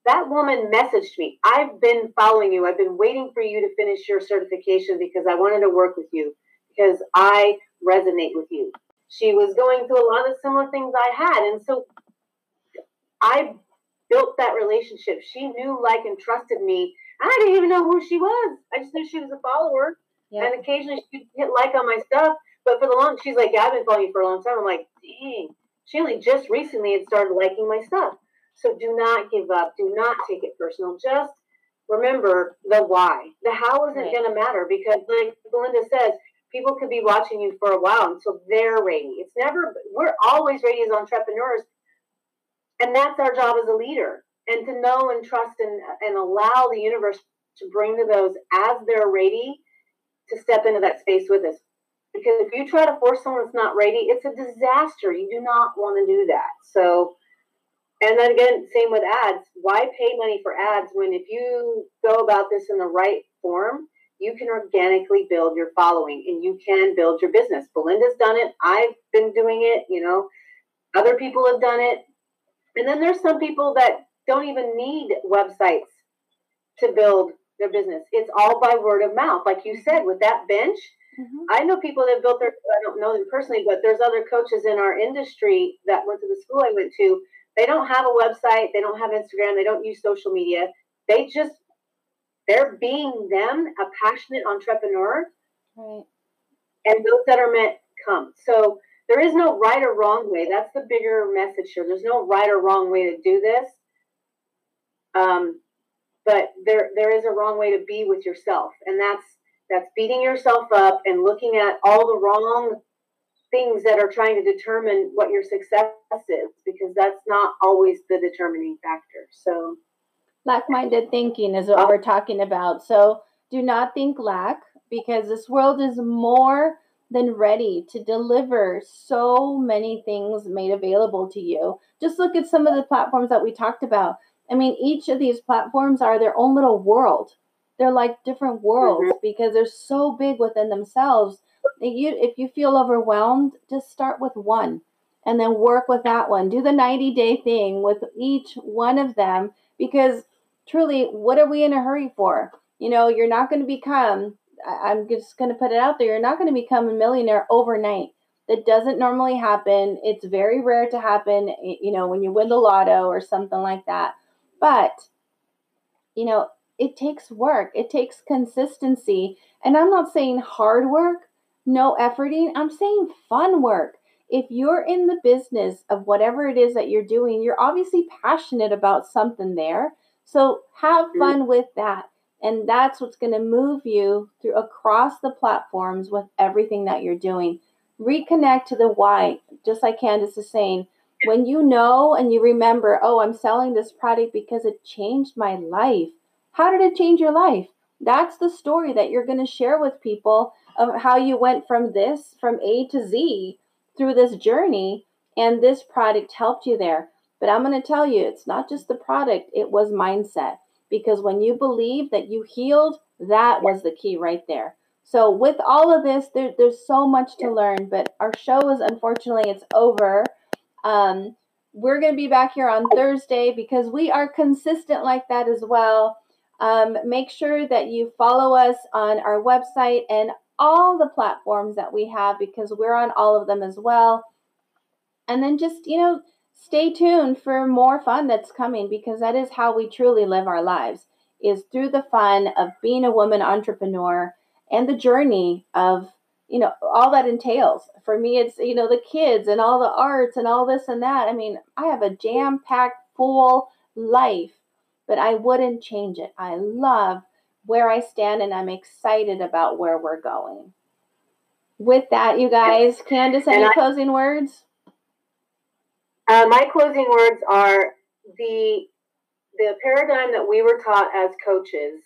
that woman messaged me. I've been following you. I've been waiting for you to finish your certification because I wanted to work with you because I resonate with you. She was going through a lot of similar things I had. And so I built that relationship. She knew, liked, and trusted me. I didn't even know who she was. I just knew she was a follower. Yeah. And occasionally she'd hit like on my stuff. But she's like, yeah, I've been following you for a long time. I'm like, dang. She only just recently had started liking my stuff. So do not give up. Do not take it personal. Just remember the why. The how isn't going to matter because, like Belinda says, people could be watching you for a while until they're ready. It's never. We're always ready as entrepreneurs, and that's our job as a leader. And to know and trust and allow the universe to bring to those as they're ready to step into that space with us. Because if you try to force someone that's not ready, it's a disaster. You do not want to do that. So. And then again, same with ads. Why pay money for ads when if you go about this in the right form, you can organically build your following and you can build your business. Belinda's done it. I've been doing it. Other people have done it. And then there's some people that don't even need websites to build their business. It's all by word of mouth. Like you said, with that bench, I know people that built I don't know them personally, but there's other coaches in our industry that went to the school I went to. They don't have a website. They don't have Instagram. They don't use social media. They're being them, a passionate entrepreneur. Right. And those that are meant come. So there is no right or wrong way. That's the bigger message here. There's no right or wrong way to do this. But there is a wrong way to be with yourself. And that's beating yourself up and looking at all the wrong things that are trying to determine what your success is, because that's not always the determining factor. So lack-minded thinking is what we're talking about. So do not think lack, because this world is more than ready to deliver so many things made available to you. Just look at some of the platforms that we talked about. I mean, each of these platforms are their own little world. They're like different worlds because they're so big within themselves. If you feel overwhelmed, just start with one and then work with that one. Do the 90-day thing with each one of them, because truly, what are we in a hurry for? You know, you're not going to become... I'm just going to put it out there. You're not going to become a millionaire overnight. That doesn't normally happen. It's very rare to happen, you know, when you win the lotto or something like that. But, you know, it takes work. It takes consistency. And I'm not saying hard work, no efforting. I'm saying fun work. If you're in the business of whatever it is that you're doing, you're obviously passionate about something there. So have fun with that. And that's what's going to move you through across the platforms with everything that you're doing. Reconnect to the why, just like Candace is saying. When you know and you remember, oh, I'm selling this product because it changed my life. How did it change your life? That's the story that you're going to share with people of how you went from A to Z through this journey, and this product helped you there. But I'm going to tell you, it's not just the product, it was mindset. Because when you believe that you healed, that was the key right there. So with all of this, there's so much to learn. But our show is, unfortunately, it's over. We're going to be back here on Thursday because we are consistent like that as well. Make sure that you follow us on our website and all the platforms that we have, because we're on all of them as well. And then just, you know, stay tuned for more fun that's coming, because that is how we truly live our lives, is through the fun of being a woman entrepreneur and the journey of, you know, all that entails. For me, it's, you know, the kids and all the arts and all this and that. I mean, I have a jam-packed full life, but I wouldn't change it. I love where I stand and I'm excited about where we're going. With that, you guys, Candace, any closing words? My closing words are the paradigm that we were taught as coaches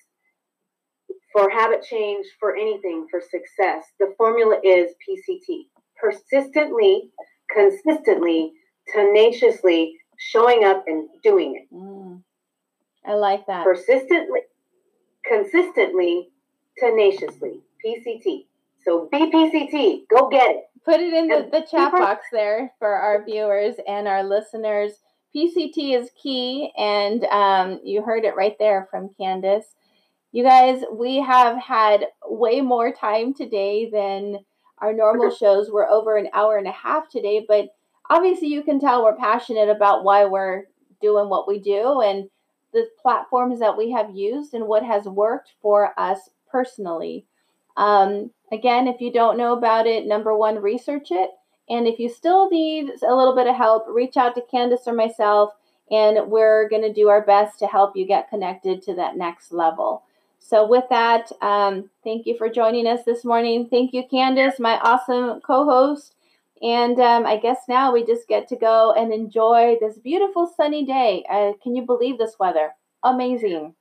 for habit change, for anything, for success. The formula is PCT. Persistently, consistently, tenaciously showing up and doing it. I like that. Persistently, consistently, tenaciously. PCT. So be PCT. Go get it. Put it in the chat box there for our viewers and our listeners. PCT is key, and you heard it right there from Candace. You guys, we have had way more time today than our normal shows. We're over an hour and a half today, but obviously you can tell we're passionate about why we're doing what we do and the platforms that we have used and what has worked for us personally. Again, if you don't know about it, number one, research it. And if you still need a little bit of help, reach out to Candace or myself, and we're going to do our best to help you get connected to that next level. So with that, thank you for joining us this morning. Thank you, Candace, my awesome co-host. And I guess now we just get to go and enjoy this beautiful sunny day. Can you believe this weather? Amazing.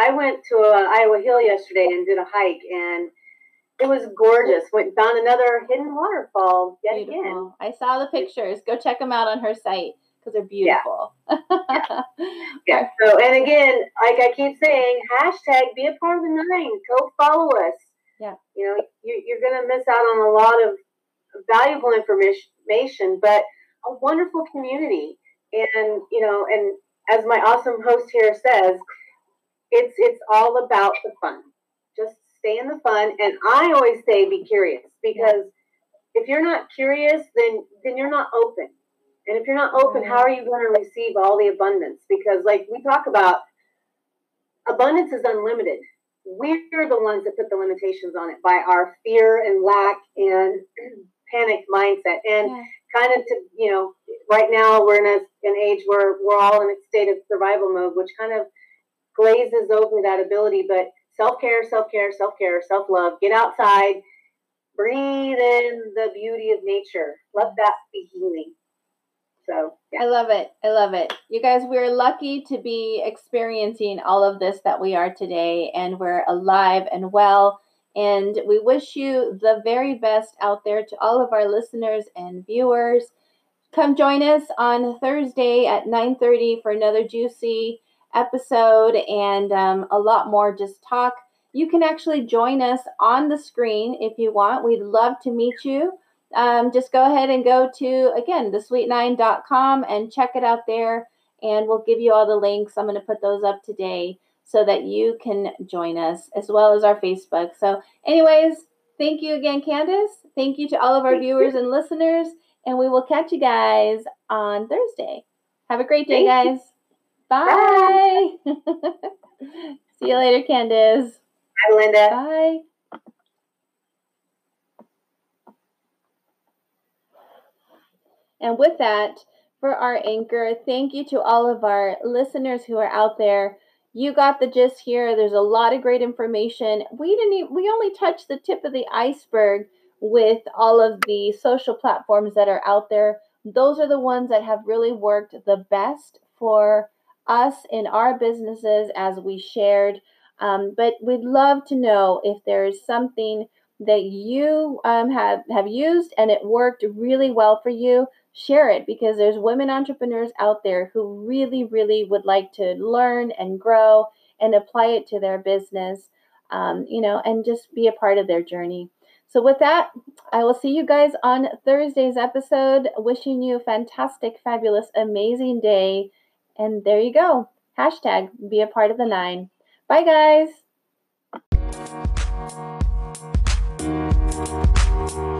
I went to Iowa Hill yesterday and did a hike, and it was gorgeous. Found another hidden waterfall yet again. I saw the pictures. Go check them out on her site because they're beautiful. Yeah. So, and again, like I keep saying, hashtag be a part of the nine. Go follow us. Yeah. You know, you're going to miss out on a lot of valuable information, but a wonderful community. And, you know, and as my awesome host here says, It's all about the fun. Just stay in the fun. And I always say be curious, because if you're not curious, then you're not open. And if you're not open, how are you going to receive all the abundance? Because like we talk about, abundance is unlimited. We're the ones that put the limitations on it by our fear and lack and panic mindset. And kind of, to, you know, right now we're in an age where we're all in a state of survival mode, which kind of glazes over that ability. But self-care, self-care, self-care, self-love. Get outside. Breathe in the beauty of nature. Let that be healing. So, I love it. I love it. You guys, we're lucky to be experiencing all of this that we are today, and we're alive and well. And we wish you the very best out there to all of our listeners and viewers. Come join us on Thursday at 9:30 for another juicy episode and a lot more just talk. You can actually join us on the screen if you want. We'd love to meet you. Just go ahead and go to, again, thesweetnine.com and check it out there. And we'll give you all the links. I'm going to put those up today so that you can join us, as well as our Facebook. So anyways, thank you again, Candace. Thank you to all of our viewers and listeners. And we will catch you guys on Thursday. Have a great day, guys. Bye. Bye. See you later, Candace. Bye, Belinda. Bye. And with that, for our anchor, thank you to all of our listeners who are out there. You got the gist here. There's a lot of great information. We only touched the tip of the iceberg with all of the social platforms that are out there. Those are the ones that have really worked the best for us in our businesses, as we shared. But we'd love to know if there is something that you have used and it worked really well for you. Share it, because there's women entrepreneurs out there who really, really would like to learn and grow and apply it to their business, and just be a part of their journey. So with that, I will see you guys on Thursday's episode. Wishing you a fantastic, fabulous, amazing day. And there you go. # be a part of the nine. Bye, guys.